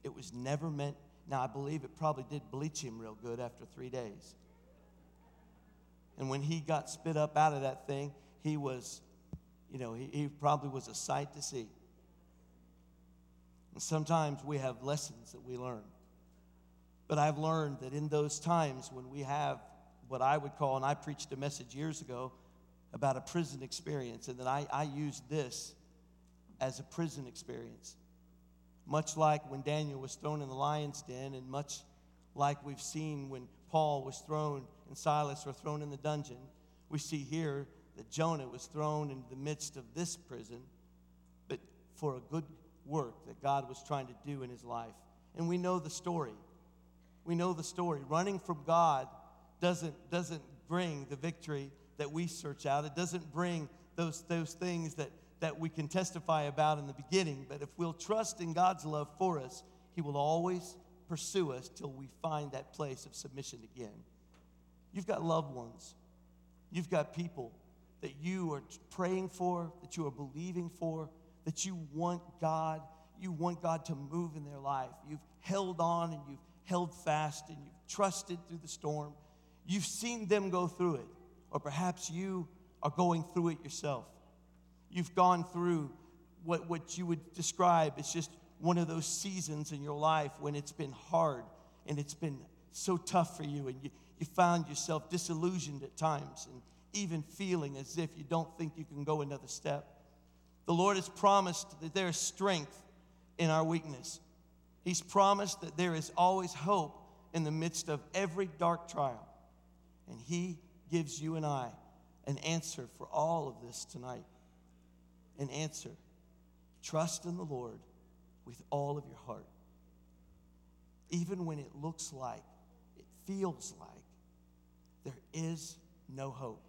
It was never meant. Now, I believe it probably did bleach him real good after 3 days. And when he got spit up out of that thing, he was, he probably was a sight to see. And sometimes we have lessons that we learn. But I've learned that in those times when we have what I would call, and I preached a message years ago about a prison experience, and that I used this as a prison experience. Much like when Daniel was thrown in the lion's den, and much like we've seen when Paul was thrown and Silas were thrown in the dungeon, we see here that Jonah was thrown into the midst of this prison, but for a good work that God was trying to do in his life. And we know the story. We know the story. Running from God doesn't bring the victory that we search out. It doesn't bring those things that we can testify about in the beginning. But if we'll trust in God's love for us, He will always pursue us till we find that place of submission again. You've got loved ones. You've got people that you are praying for, that you are believing for, that you want God to move in their life. You've held on and you've held fast and you've trusted through the storm. You've seen them go through it, or perhaps you are going through it yourself. You've gone through what you would describe as just one of those seasons in your life when it's been hard and it's been so tough for you, and you found yourself disillusioned at times and even feeling as if you don't think you can go another step. The Lord has promised that there is strength in our weakness. He's promised that there is always hope in the midst of every dark trial. And He gives you and I an answer for all of this tonight. An answer. Trust in the Lord with all of your heart. Even when it looks like, it feels like, there is no hope.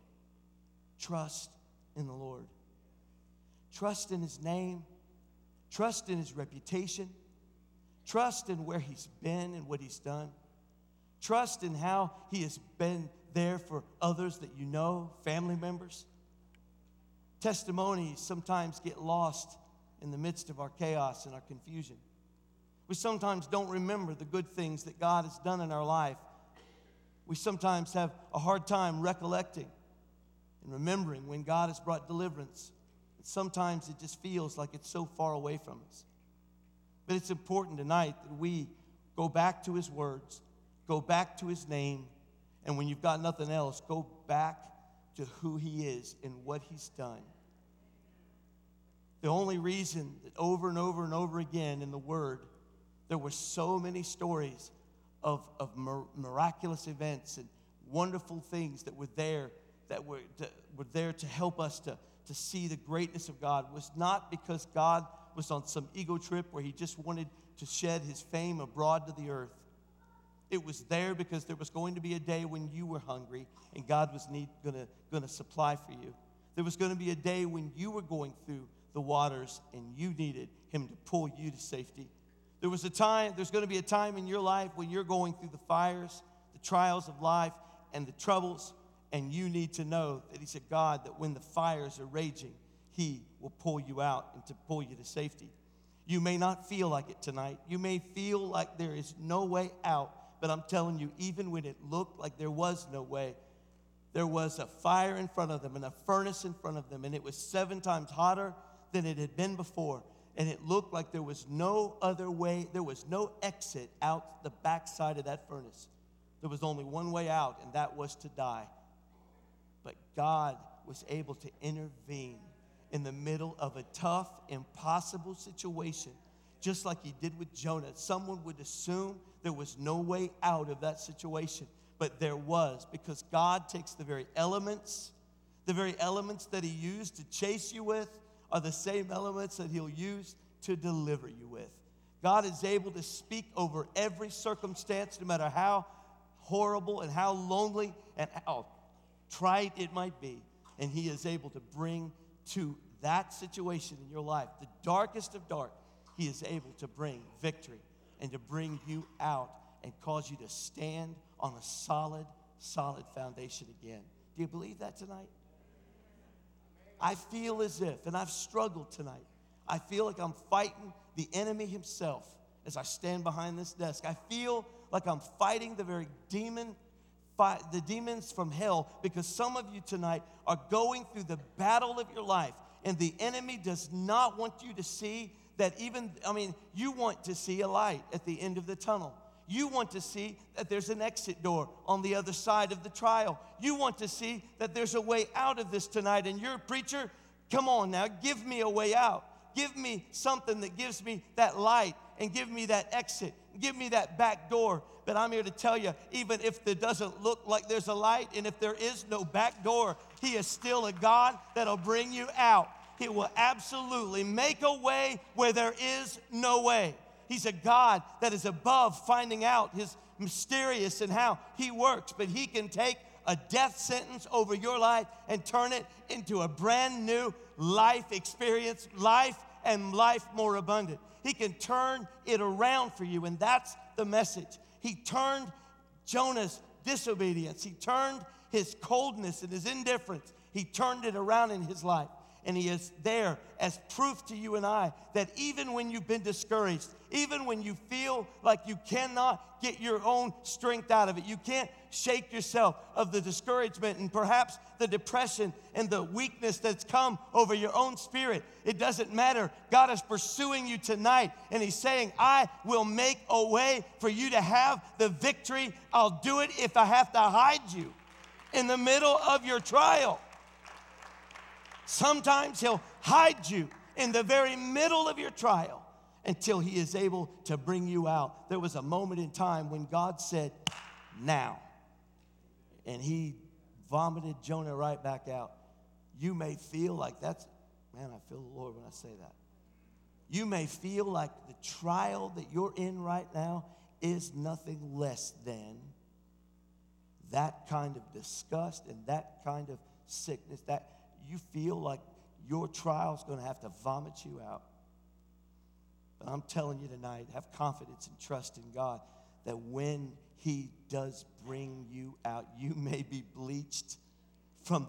Trust in the Lord. Trust in His name. Trust in His reputation. Trust in where He's been and what He's done. Trust in how He has been there for others that you know, family members. Testimonies sometimes get lost in the midst of our chaos and our confusion. We sometimes don't remember the good things that God has done in our life. We sometimes have a hard time recollecting and remembering when God has brought deliverance. And sometimes it just feels like it's so far away from us. But it's important tonight that we go back to His words, go back to His name, and when you've got nothing else, go back to who He is and what He's done. The only reason that over and over and over again in the Word, there were so many stories of miraculous events and wonderful things that were there to help us to see the greatness of God was not because God was on some ego trip where He just wanted to shed His fame abroad to the earth. It was there because there was going to be a day when you were hungry and God was going to supply for you. There was going to be a day when you were going through the waters and you needed Him to pull you to safety. There's going to be a time in your life when you're going through the fires, the trials of life, and the troubles, and you need to know that He's a God that when the fires are raging, He will pull you out and to pull you to safety. You may not feel like it tonight. You may feel like there is no way out, but I'm telling you, even when it looked like there was no way, there was a fire in front of them and a furnace in front of them, and it was 7 times hotter than it had been before. And it looked like there was no other way. There was no exit out the backside of that furnace. There was only one way out, and that was to die. But God was able to intervene in the middle of a tough, impossible situation, just like He did with Jonah. Someone would assume there was no way out of that situation, but there was, because God takes the very elements that He used to chase you with, are the same elements that He'll use to deliver you with. God is able to speak over every circumstance, no matter how horrible and how lonely and how trite it might be. And He is able to bring to that situation in your life, the darkest of dark, He is able to bring victory and to bring you out and cause you to stand on a solid, solid foundation again. Do you believe that tonight? I feel as if, and I've struggled tonight, I feel like I'm fighting the enemy himself as I stand behind this desk. I feel like I'm fighting the demons from hell, because some of you tonight are going through the battle of your life, and the enemy does not want you to see that you want to see a light at the end of the tunnel. You want to see that there's an exit door on the other side of the trial. You want to see that there's a way out of this tonight. And you're a preacher, come on now, give me a way out. Give me something that gives me that light and give me that exit. Give me that back door. But I'm here to tell you, even if there doesn't look like there's a light and if there is no back door, He is still a God that'll bring you out. He will absolutely make a way where there is no way. He's a God that is above finding out His mysterious and how He works. But He can take a death sentence over your life and turn it into a brand new life experience, life and life more abundant. He can turn it around for you, and that's the message. He turned Jonah's disobedience. He turned his coldness and his indifference. He turned it around in his life. And He is there as proof to you and I that even when you've been discouraged, even when you feel like you cannot get your own strength out of it, you can't shake yourself of the discouragement and perhaps the depression and the weakness that's come over your own spirit. It doesn't matter. God is pursuing you tonight, and He's saying, I will make a way for you to have the victory. I'll do it if I have to hide you in the middle of your trial. Sometimes He'll hide you in the very middle of your trial until He is able to bring you out. There was a moment in time when God said, now. And He vomited Jonah right back out. You may feel like that's, man, I feel the Lord when I say that. You may feel like the trial that you're in right now is nothing less than that kind of disgust and that kind of sickness, that you feel like your trial is going to have to vomit you out. But I'm telling you tonight, have confidence and trust in God that when He does bring you out, you may be bleached from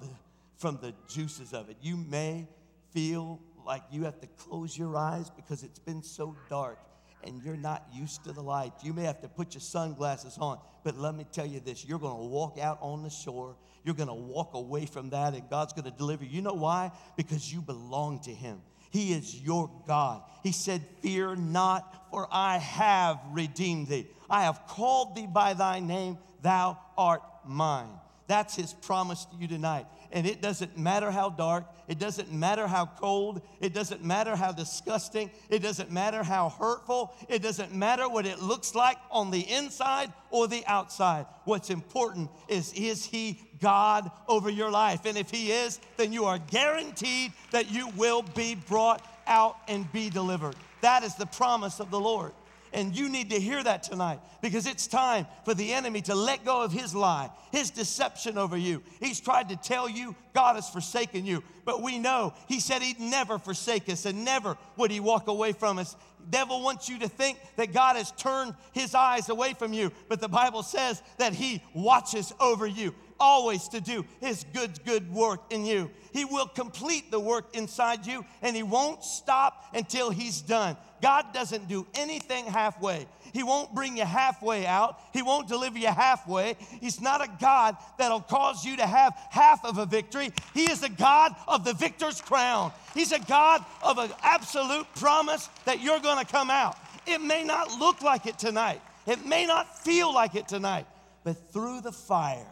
the juices of it. You may feel like you have to close your eyes because it's been so dark and you're not used to the light. You may have to put your sunglasses on, but let me tell you this, you're going to walk out on the shore. You're going to walk away from that, and God's going to deliver you. You know why? Because you belong to Him. He is your God. He said, "Fear not, for I have redeemed thee. I have called thee by thy name. Thou art mine." That's His promise to you tonight. And it doesn't matter how dark. It doesn't matter how cold. It doesn't matter how disgusting. It doesn't matter how hurtful. It doesn't matter what it looks like on the inside or the outside. What's important is He God over your life? And if He is, then you are guaranteed that you will be brought out and be delivered. That is the promise of the Lord. And you need to hear that tonight, because it's time for the enemy to let go of his lie, his deception over you. He's tried to tell you God has forsaken you, but we know He said He'd never forsake us and never would He walk away from us. The devil wants you to think that God has turned His eyes away from you, but the Bible says that He watches over you, always to do His good work in you. He will complete the work inside you, and He won't stop until He's done. God doesn't do anything halfway. He won't bring you halfway out. He won't deliver you halfway. He's not a God that'll cause you to have half of a victory. He is a God of the victor's crown. He's a God of an absolute promise that you're going to come out. It may not look like it tonight. It may not feel like it tonight, but through the fire,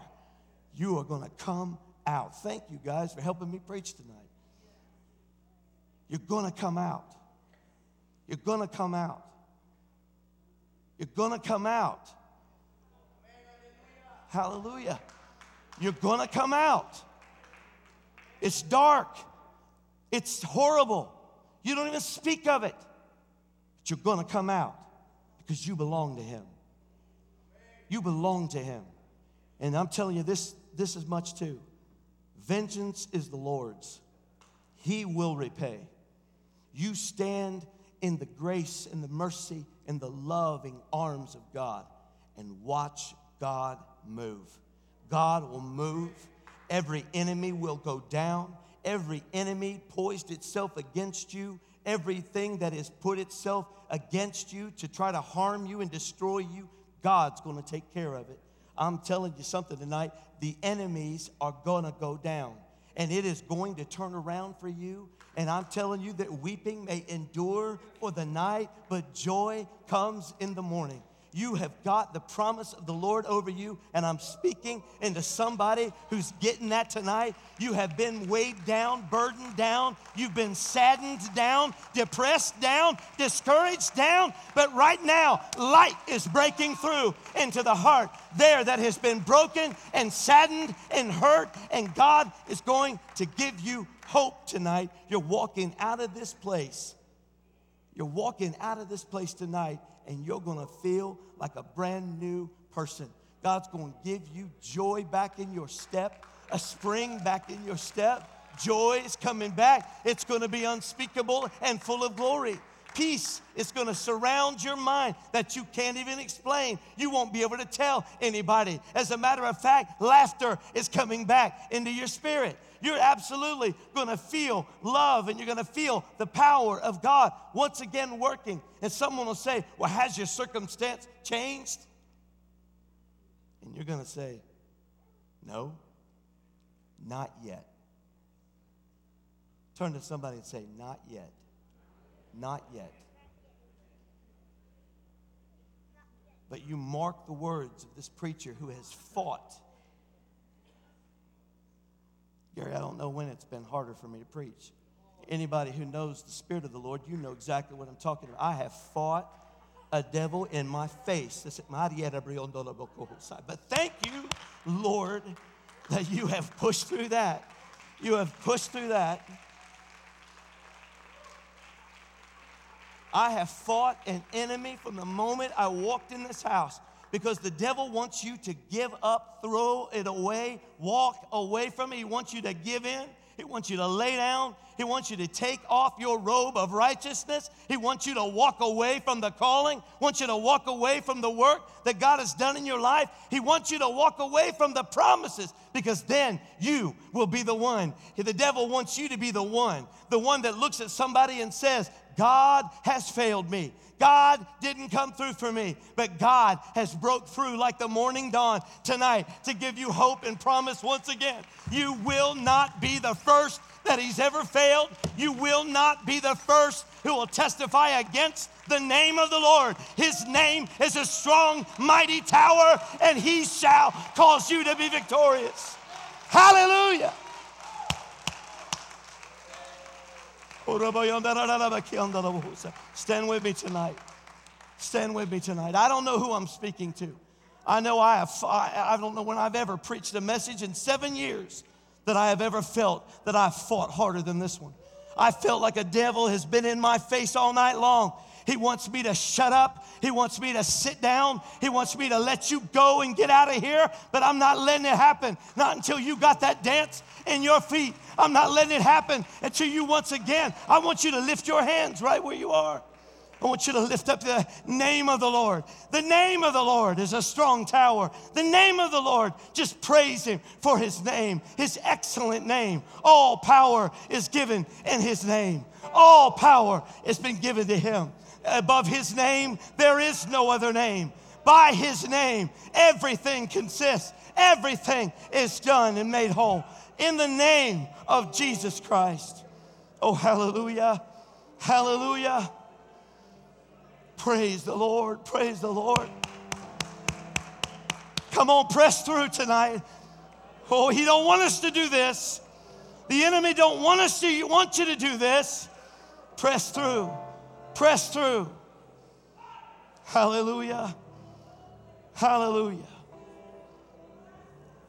you are going to come out. Thank you guys for helping me preach tonight. You're going to come out. You're going to come out. You're going to come out. Hallelujah. You're going to come out. It's dark. It's horrible. You don't even speak of it. But you're going to come out because you belong to Him. You belong to Him. And I'm telling you, this is much too. Vengeance is the Lord's. He will repay. You stand in the grace and the mercy and the loving arms of God, and watch God move. God will move. Every enemy will go down. Every enemy poised itself against you. Everything that has put itself against you to try to harm you and destroy you, God's going to take care of it. I'm telling you something tonight, the enemies are going to go down, and it is going to turn around for you. And I'm telling you that weeping may endure for the night, but joy comes in the morning. You have got the promise of the Lord over you, and I'm speaking into somebody who's getting that tonight. You have been weighed down, burdened down. You've been saddened down, depressed down, discouraged down. But right now, light is breaking through into the heart there that has been broken and saddened and hurt, and God is going to give you hope tonight. You're walking out of this place. You're walking out of this place tonight, and you're going to feel like a brand new person. God's going to give you joy back in your step, a spring back in your step. Joy is coming back. It's going to be unspeakable and full of glory. Peace is going to surround your mind that you can't even explain. You won't be able to tell anybody. As a matter of fact, laughter is coming back into your spirit. You're absolutely going to feel love, and you're going to feel the power of God once again working. And someone will say, "Well, has your circumstance changed?" And you're going to say, "No, not yet." Turn to somebody and say, "Not yet. Not yet." But you mark the words of this preacher who has fought. Gary, I don't know when it's been harder for me to preach. Anybody who knows the Spirit of the Lord, you know exactly what I'm talking about. I have fought a devil in my face. But thank you, Lord, that you have pushed through that. You have pushed through that. I have fought an enemy from the moment I walked in this house, because the devil wants you to give up, throw it away, walk away from it. He wants you to give in. He wants you to lay down. He wants you to take off your robe of righteousness. He wants you to walk away from the calling. He wants you to walk away from the work that God has done in your life. He wants you to walk away from the promises, because then you will be the one. The devil wants you to be the one that looks at somebody and says, God has failed me. God didn't come through for me, but God has broke through like the morning dawn tonight to give you hope and promise once again. You will not be the first that he's ever failed. You will not be the first who will testify against the name of the Lord. His name is a strong, mighty tower, and he shall cause you to be victorious. Hallelujah. Stand with me tonight. Stand with me tonight. I don't know who I'm speaking to. I know I don't know when I've ever preached a message in 7 years that I have ever felt that I've fought harder than this one. I felt like a devil has been in my face all night long. He wants me to shut up. He wants me to sit down. He wants me to let you go and get out of here, but I'm not letting it happen. Not until you got that dance in your feet. I'm not letting it happen until you once again. I want you to lift your hands right where you are. I want you to lift up the name of the Lord. The name of the Lord is a strong tower. The name of the Lord, just praise him for his name, his excellent name. All power is given in his name. All power has been given to him. Above his name, there is no other name. By his name, everything consists. Everything is done and made whole. In the name of Jesus Christ. Oh, hallelujah. Hallelujah. Praise the Lord. Praise the Lord. Come on, press through tonight. Oh, he don't want us to do this. The enemy don't want us to want you to do this. Press through. Press through. Hallelujah. Hallelujah.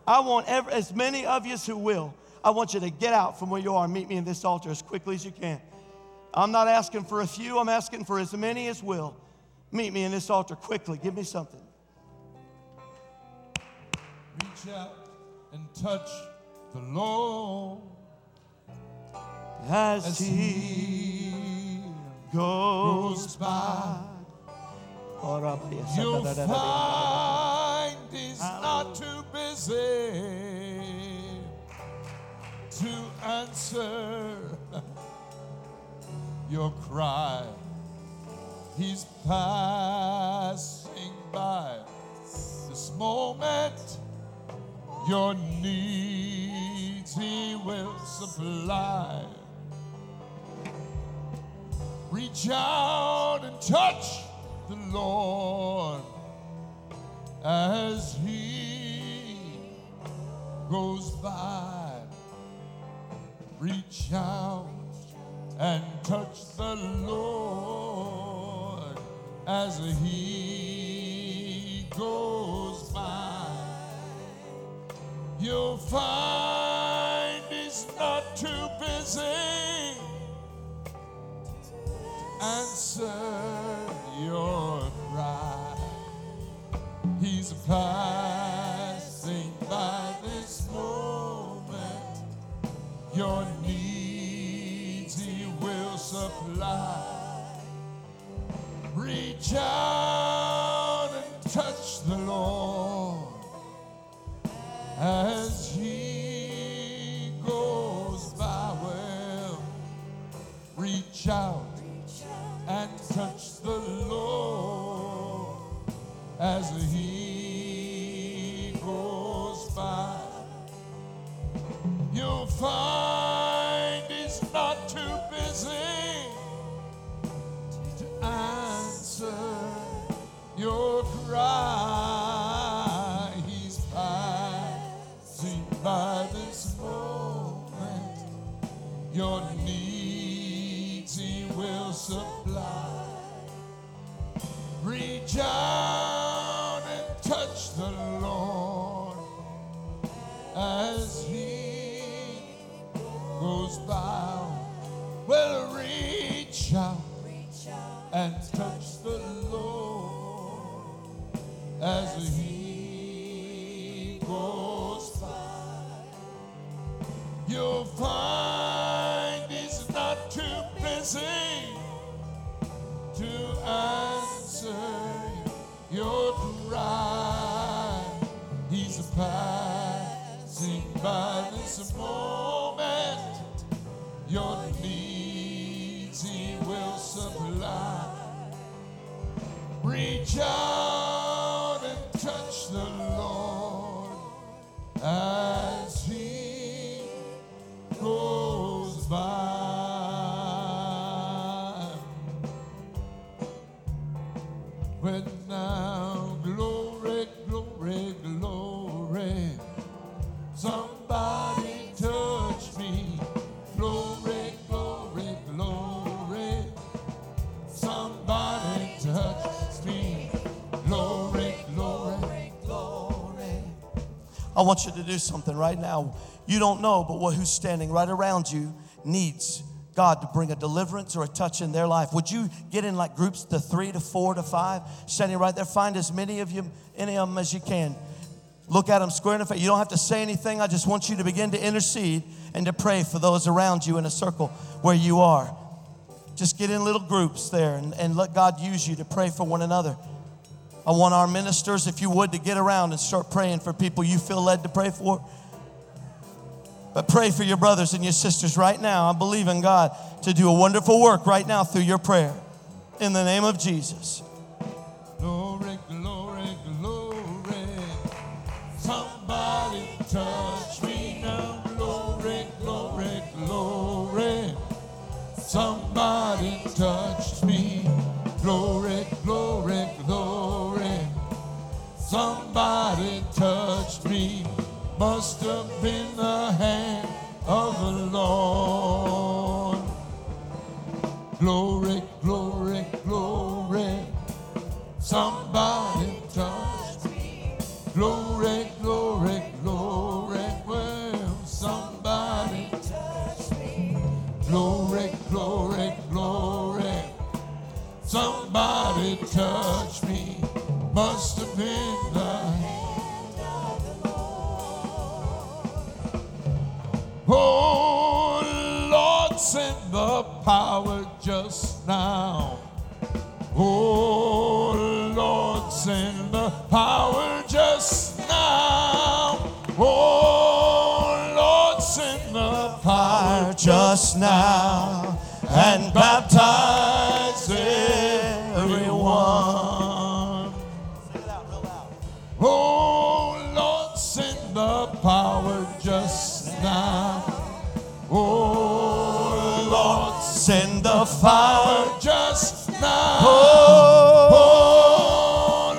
I want as many of you as who will, I want you to get out from where you are and meet me in this altar as quickly as you can. I'm not asking for a few. I'm asking for as many as will. Meet me in this altar quickly. Give me something. Reach out and touch the Lord as he goes by. You'll find he's not too busy to answer your cry. He's passing by this moment. Your needs he will supply. Reach out and touch the Lord as he goes by. Reach out and touch the Lord as he goes by. You'll find he's not too busy to answer your cry. He's passing by this moment. Your needs he will supply. Reach out and touch the Lord as he goes by. Well, reach out and touch the Lord as he goes by. You'll find he's not too busy to answer your cry. He's passing by this moment. Your needs he will supply. Reach out and touch the Lord. who's bound will reach out and touch the Lord as he goes by. You'll find he's not too busy to answer your cry. He's passing by this moment. Your needs he will supply. Reach out and touch the Lord as he goes by. When now glory, glory, glory, somebody touch me. Glory, glory, glory, somebody touch me. Glory, glory, glory. I want you to do something right now. You don't know, but who's standing right around you needs God to bring a deliverance or a touch in their life. Would you get in like groups to 3 to 4 to 5, standing right there? Find as many of you, any of them as you can. Look at them square in the face. You don't have to say anything. I just want you to begin to intercede and to pray for those around you in a circle where you are. Just get in little groups there and let God use you to pray for one another. I want our ministers, if you would, to get around and start praying for people you feel led to pray for. But pray for your brothers and your sisters right now. I believe in God to do a wonderful work right now through your prayer. In the name of Jesus. Glory, glory, glory. Somebody touch me now. Glory, glory, glory. Somebody touched me. Glory, glory, glory. Somebody touched me. Must have been the hand of the Lord. Glory, glory, glory. Somebody touched me. Glory, glory, glory. Well, somebody touched me. Glory, glory, glory. Somebody touched me. Must have been the hand. Oh, Lord, send the power just now. Oh, Lord, send the power just now. Oh, Lord, send the power just now and baptize everyone. Say it out real loud. Oh, Lord, send the power just now. Oh, Lord, send the fire just now. Oh,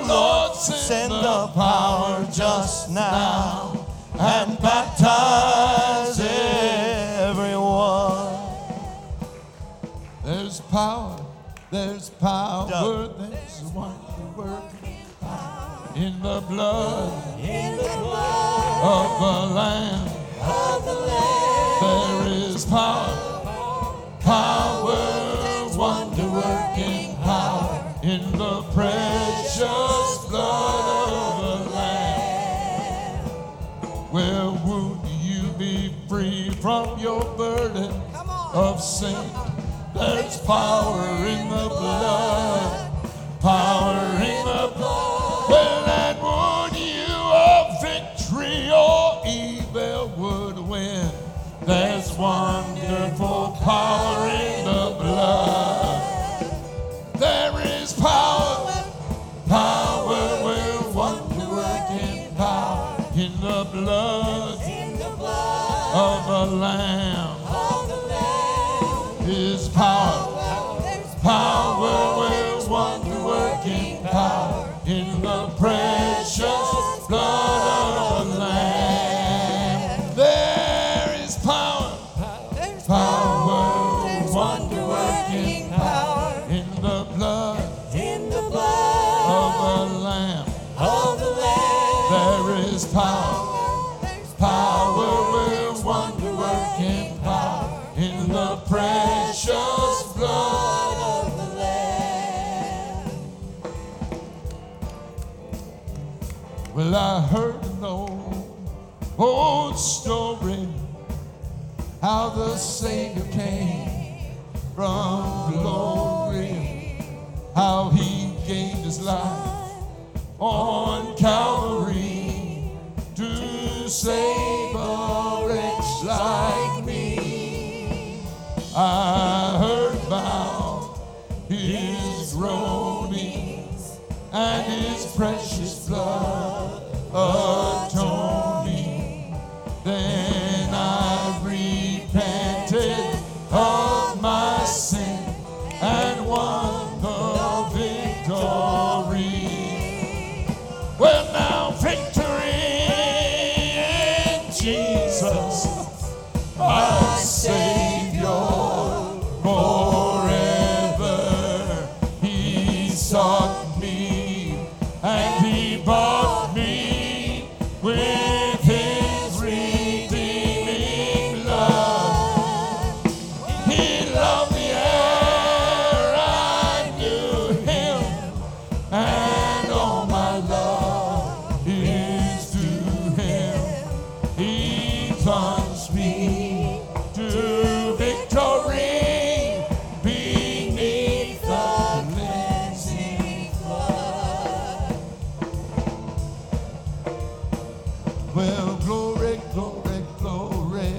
Lord, send the power just now and baptize everyone. There's power, there's power, there's wonder working power in the blood, in the blood of the Lamb. Of the Lamb. There is power, power, wonder-working power in the precious blood of the Lamb. Where would you be free from your burden of sin? There's power in the blood, power in the blood. Well, that would you of victory or evil would win. There's wonderful power in the blood. There is power, power, will wonder-working power in the blood of the Lamb. His power, power, will wonder-working power in the precious blood of the Lamb. There is power, power, wonder-working power in the blood of the Lamb. There is power, power, wonder-working power Well, I heard an old story, how the Savior came from glory, how he gave his life on Calvary to save a wretch like me. I heard about his groanings and his precious blood atoning. Then I repented of my sin and won the victory. Well, now victory in Jesus, my Savior, forever. He sought me and he bought me with his redeeming love. He loved the air, I knew him, and all my love is to him. He plunged me to victory beneath the cleansing flood. Well, glory, glory, glory.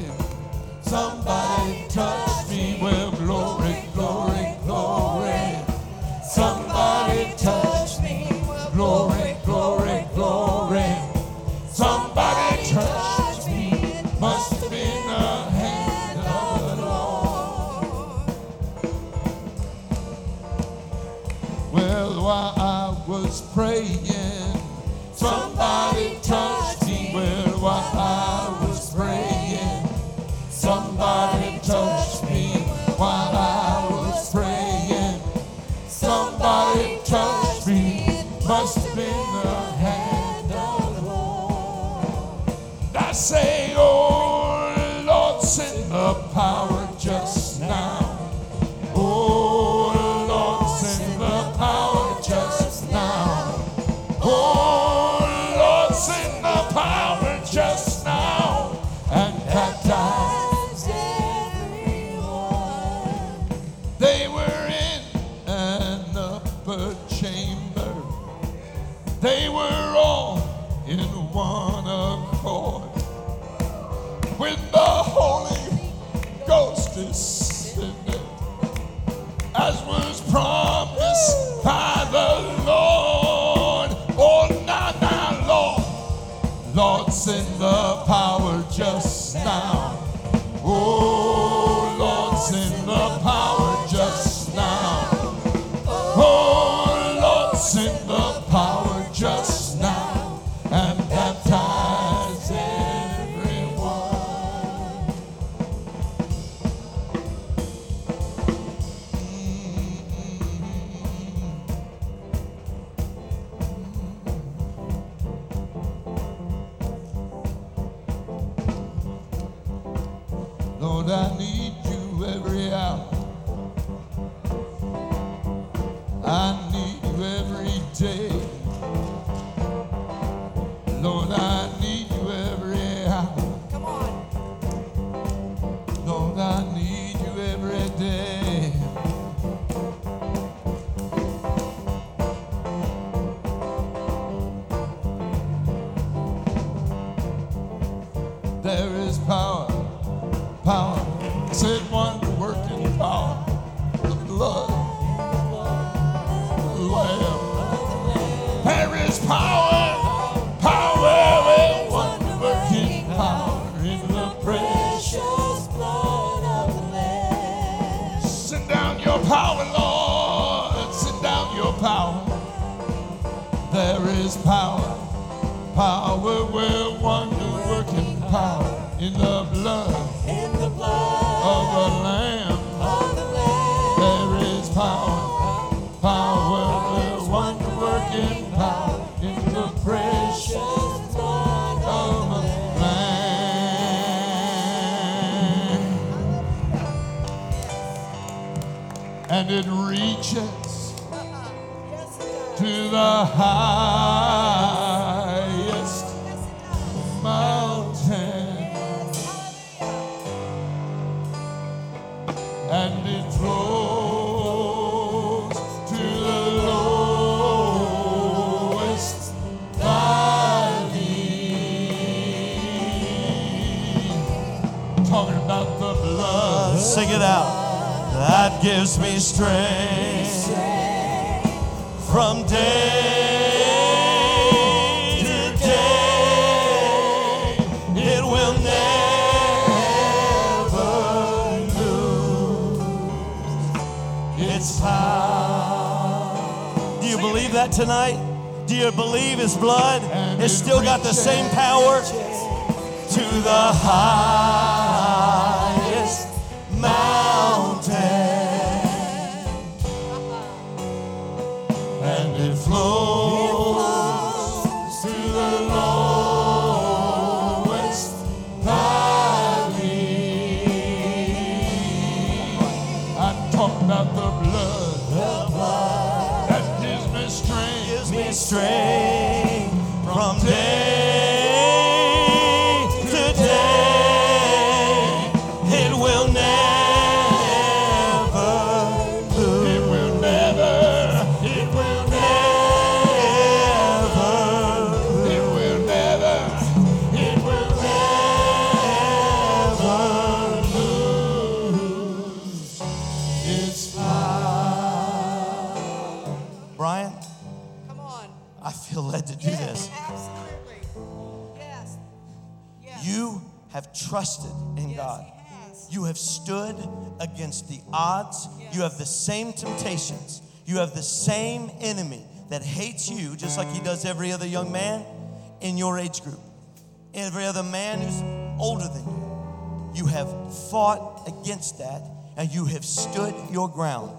Somebody touched me. Well, glory, glory, glory. Somebody touched me. Glory, glory, glory. Somebody touched me. Must have been the hand of the Lord. Well, while I was praying, somebody touched me. Well, while I was praying, somebody touched me. While I was praying, somebody touched me. Must have been the hand of the Lord. I say, oh Lord, send the power just now. Oh Lord, send the power just now. Oh Lord, send the power just now and baptize everyone. They were in an upper chamber. They were all in one accord. When the Holy Ghost descended, as was promised by the Lord. Oh, now, Lord, Lord, send the power just now. Oh, Lord, send the power just now. Oh, Lord, send the power just now and baptize everyone. Lord, I need you every hour. I need you every day. Lord, I need you every hour. Come on. Lord, I need you every day. There is power, power. I said one working power. The blood of the Lamb. There is power, power. One working power in the precious blood of the Lamb. Send down your power, Lord. Send down your power. There is power, power. We're wonder working power in the blood In the of blood the Lamb. of the Lamb. There is power, power. We're wonder working power in the precious Precious blood of the Lamb. And it reaches to the highest and its thrones to the lowest valley. Talking about the blood. Sing it out. That gives me strength from day. Do you believe that tonight? Do you believe His blood has still got the same power? To the highest mountain, and it flows to the lowest valley. I'm talking about the blood. Strength from day to day, it will never lose. It will never lose its power. Brian? I feel led to do this. Absolutely. Yes. You have trusted in God. You have stood against the odds. Yes. You have the same temptations. You have the same enemy that hates you just like he does every other young man in your age group, every other man who's older than you. You have fought against that, and you have stood your ground.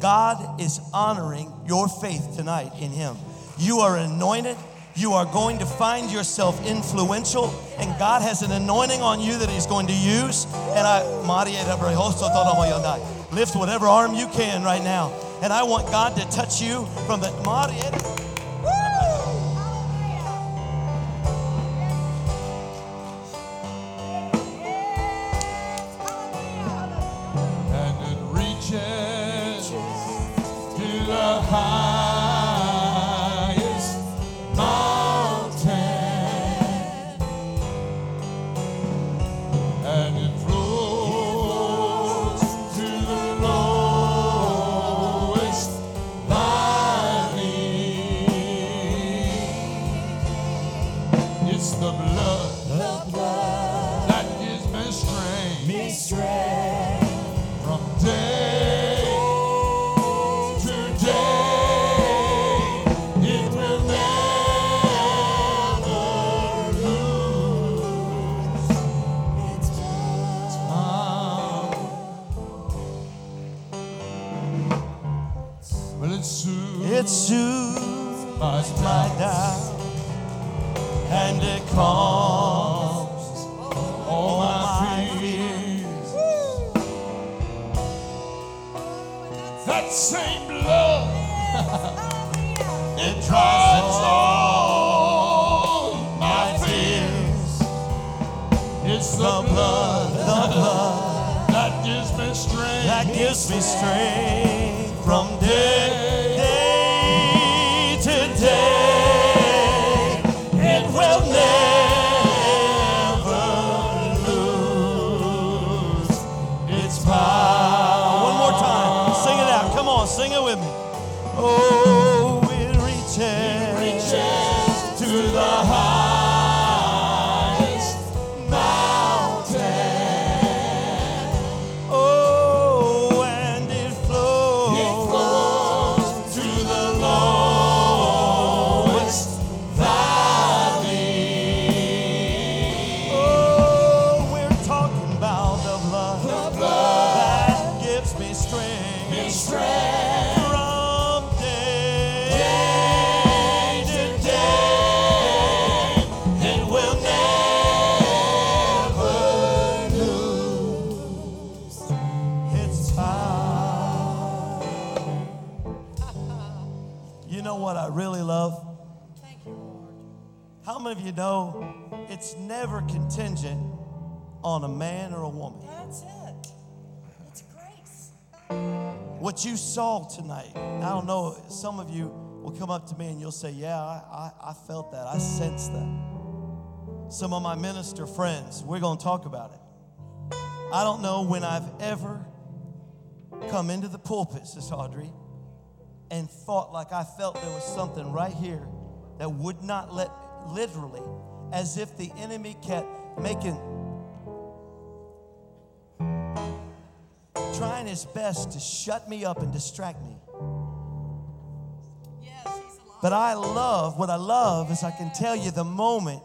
God is honoring your faith tonight in Him. You are anointed. You are going to find yourself influential, and God has an anointing on you that He's going to use. And lift whatever arm you can right now. And I want God to touch you from the and it reaches to the high. It soothes my doubt, and it calms all my fears. That same blood, it drives all my fears. It's the blood that gives me strength. That gives me strength from day. You know, it's never contingent on a man or a woman. That's it. It's grace. What you saw tonight, I don't know, some of you will come up to me and you'll say, yeah, I felt that. I sensed that. Some of my minister friends, we're going to talk about it. I don't know when I've ever come into the pulpit, says Audrey, and thought like I felt there was something right here that would not let, literally, as if the enemy kept making, trying his best to shut me up and distract me. But I love, what I love is I can tell you the moment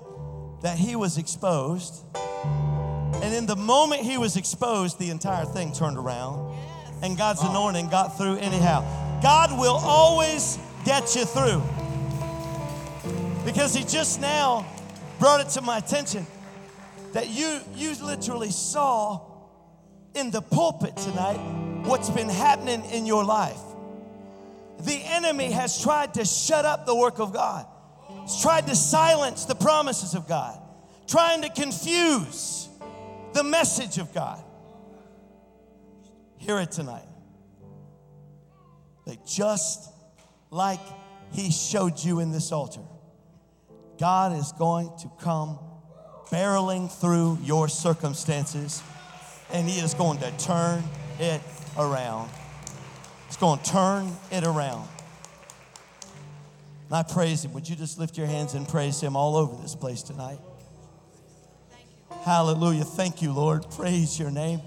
that he was exposed, and in the moment he was exposed, the entire thing turned around. And God's anointing got through anyhow. God will always get you through. Because he just now brought it to my attention that you literally saw in the pulpit tonight what's been happening in your life. The enemy has tried to shut up the work of God. It's tried to silence the promises of God. Trying to confuse the message of God. Hear it tonight. That just like he showed you in this altar, God is going to come barreling through your circumstances, and he is going to turn it around. He's going to turn it around. And I praise him. Would you just lift your hands and praise him all over this place tonight? Thank you. Hallelujah. Thank you, Lord. Praise your name.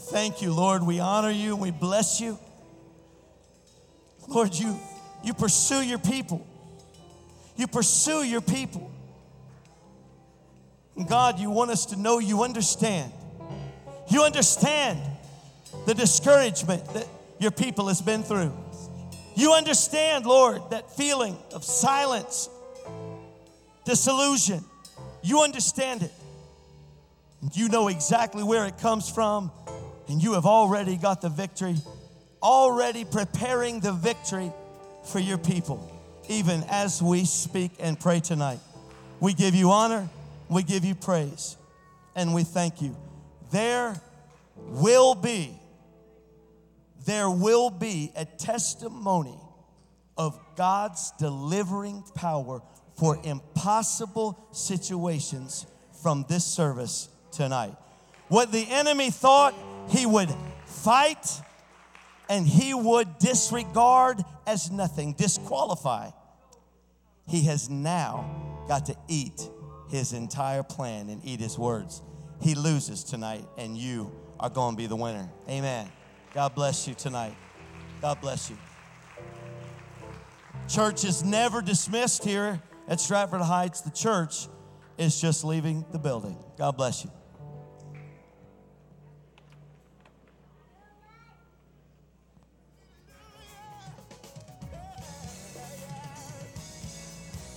Thank you, Lord. We honor you. We bless you. Lord, you pursue your people. You pursue your people. And God, you want us to know you understand. You understand the discouragement that your people has been through. You understand, Lord, that feeling of silence, disillusion. You understand it. And you know exactly where it comes from. And you have already got the victory, already preparing the victory for your people, even as we speak and pray tonight. We give you honor, we give you praise, and we thank you. There will be a testimony of God's delivering power for impossible situations from this service tonight. What the enemy thought he would fight and he would disregard as nothing, disqualify. He has now got to eat his entire plan and eat his words. He loses tonight, and you are going to be the winner. Amen. God bless you tonight. God bless you. Church is never dismissed here at Stratford Heights. The church is just leaving the building. God bless you.